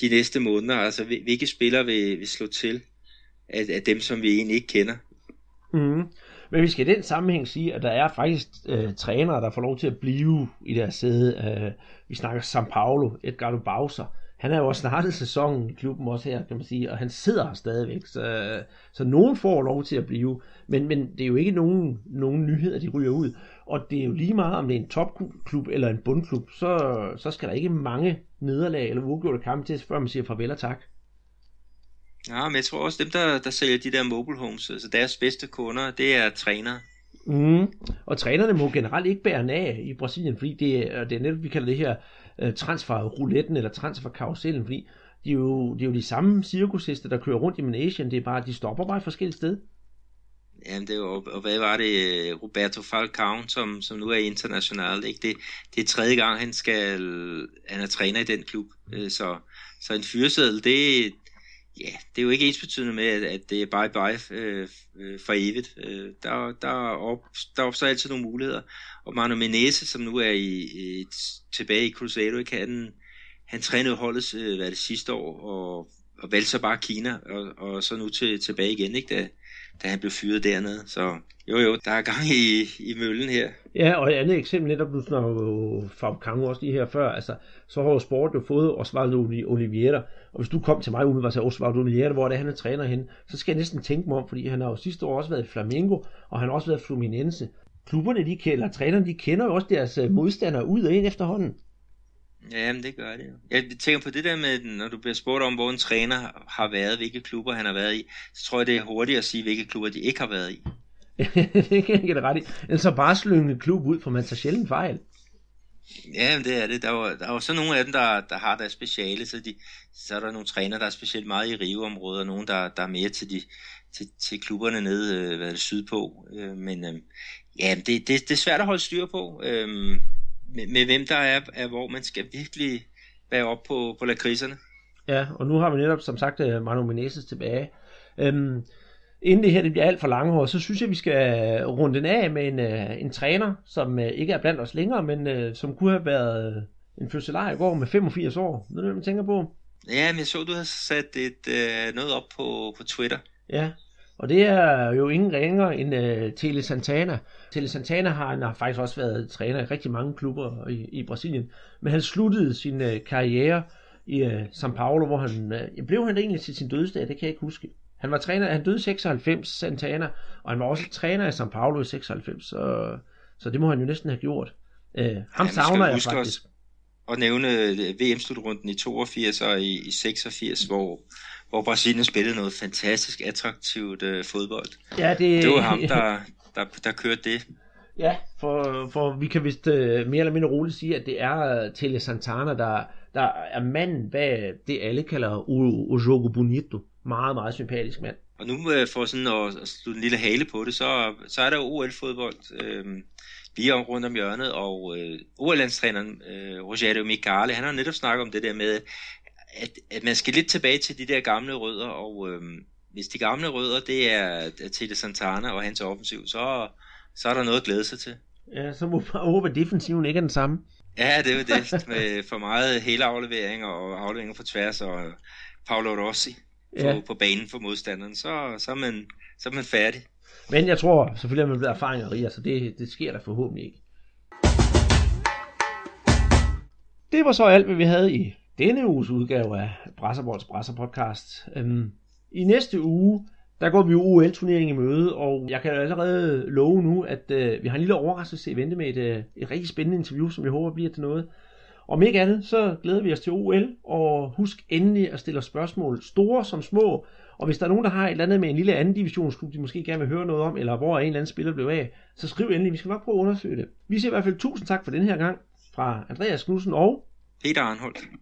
de næste måneder. Altså, hvilke spillere vil, vil slå til af, af dem, som vi egentlig ikke kender. Mm. Men vi skal i den sammenhæng sige, at der er faktisk øh, trænere, der får lov til at blive i deres sæde. Øh, vi snakker São Paulo, Edgardo Bausa. Han er jo også startet sæsonen i klubben også her, kan man sige, og han sidder her stadigvæk. Så, øh, så nogen får lov til at blive, men, men det er jo ikke nogen, nogen nyheder, de ryger ud. Og det er jo lige meget, om det er en topklub eller en bundklub, så, så skal der ikke mange nederlag eller uafgjorte kampe til, før man siger farvel og tak. Ja, men jeg tror også, dem, der, der sælger de der mobile homes, altså deres bedste kunder, det er trænere. Mm. Og trænerne må generelt ikke bære en af i Brasilien, fordi det er, det er netop, vi kalder det her uh, transferrouletten eller transferkarusellen, fordi det er, jo, det er jo de samme cirkusheste, der kører rundt i Manesien, det er bare, de stopper bare et forskelligt sted. Jamen det var, og hvad var det, Roberto Falcao, som, som nu er international, ikke? Det, det er tredje gang, han skal, han er træner i den klub, så, så en fyreseddel, det Ja, yeah, det er jo ikke ensbetydende med, at, at det er bye-bye øh, øh, for evigt. Øh, der, der, op, der opstår altid nogle muligheder. Og Manu Menezes, som nu er i, i, tilbage i Cruzeiro, ikke? Han, han trænede holdet øh, hvad det sidste år, og, og valgte så bare Kina, og, og så nu til, tilbage igen, ikke? Da, da han blev fyret dernede. Så jo jo, der er gang i, i møllen her. Ja, og et andet eksempel, netop du snakker jo Falcao også lige her før, altså, så har sport jo fået Osvaldo Oliveira. Og hvis du kom til mig umiddelbart og sagde, Osvaldo, hvor er det, han er træner henne, så skal jeg næsten tænke mig om, fordi han har jo sidste år også været i Flamengo, og han har også været i Fluminense. Klubberne, de kender, trænerne, de kender jo også deres modstandere ud og ind efterhånden. Jamen, det gør det jo. Jeg tænker på det der med, når du bliver spurgt om, hvor en træner har været, hvilke klubber han har været i, så tror jeg, det er hurtigt at sige, hvilke klubber de ikke har været i. Det kan jeg ikke ret i. Ellers så bare slynge en klub ud, for man tager sjældent fejl. Ja, det er det. Der er, der er jo så nogle af dem, der, der har deres speciale, så, de, så er der nogle trænere, der er specielt meget i Rio-området, og nogle, der, der er mere til, de, til, til klubberne nede, hvad det sydpå. Men ja, det, det, det er svært at holde styr på, med, med hvem der er, er, hvor man skal virkelig være oppe på, på lakridserne. Ja, og nu har vi netop, som sagt, Manu Menezes tilbage. Øhm, inden det her det bliver alt for langhåret, så synes jeg, vi skal runde den af med en, en træner, som ikke er blandt os længere, men som kunne have været en fødselar i går med femogfirs år. Ved du, hvad man tænker på? Ja, men jeg så, du har sat et, noget op på, på Twitter. Ja, og det er jo ingen ringere end uh, Tele Santana. Tele Santana har, han har faktisk også været træner i rigtig mange klubber i, i Brasilien, men han sluttede sin uh, karriere i uh, São Paulo, hvor han uh, blev han egentlig til sin dødsdag, det kan jeg ikke huske. Han var træner, han døde i seksoghalvfems, Santana, og han var også træner i São Paulo i seksoghalvfems, så, så det må han jo næsten have gjort. Uh, ham ja, savner jeg faktisk. Og nævne V M-slutrunden i toogfirs og i, i seksogfirs, hvor, hvor Brasilien spillede noget fantastisk attraktivt øh, fodbold. Ja, det... det var ham, der, der, der kørte det. Ja, for, for vi kan vist øh, mere eller mindre roligt sige, at det er Tele Santana, der, der er manden bag det, alle kalder O Jogo Bonito. Meget, meget sympatisk mand. Og nu øh, for sådan at, at slutte en lille hale på det, så, så er der O L-fodbold. Øh... Vi er rundt om hjørnet, og øh, O L-landstræneren øh, Rogério Micale, han har netop snakket om det der med, at, at man skal lidt tilbage til de der gamle rødder, og øh, hvis de gamle rødder, det er Tete Santana og hans offensiv, så, så er der noget at glæde sig til. Ja, så må man håbe, at defensiven ikke er den samme. Ja, det er det, med for meget hele afleveringer og afleveringer for tværs, og Paolo Rossi på, ja. på banen for modstanderen, så, så, er man, så er man færdig. Men jeg tror selvfølgelig, at man bliver erfaring og riger, så det, det sker der forhåbentlig ikke. Det var så alt, hvad vi havde i denne uges udgave af Brasserbolds Brasser Podcast. Øhm, I næste uge, der går vi jo O L-turneringen i møde, og jeg kan allerede love nu, at øh, vi har en lille overraskelse i vente med et, øh, et rigtig spændende interview, som jeg håber bliver til noget. Om ikke andet, så glæder vi os til O L, og husk endelig at stille os spørgsmål, store som små. Og hvis der er nogen, der har et eller andet med en lille anden divisionsklub, de måske gerne vil høre noget om, eller hvor en eller anden spiller blev af, så skriv endelig, vi skal nok prøve at undersøge det. Vi siger i hvert fald tusind tak for den her gang, fra Andreas Knudsen og Peter Arnholdt.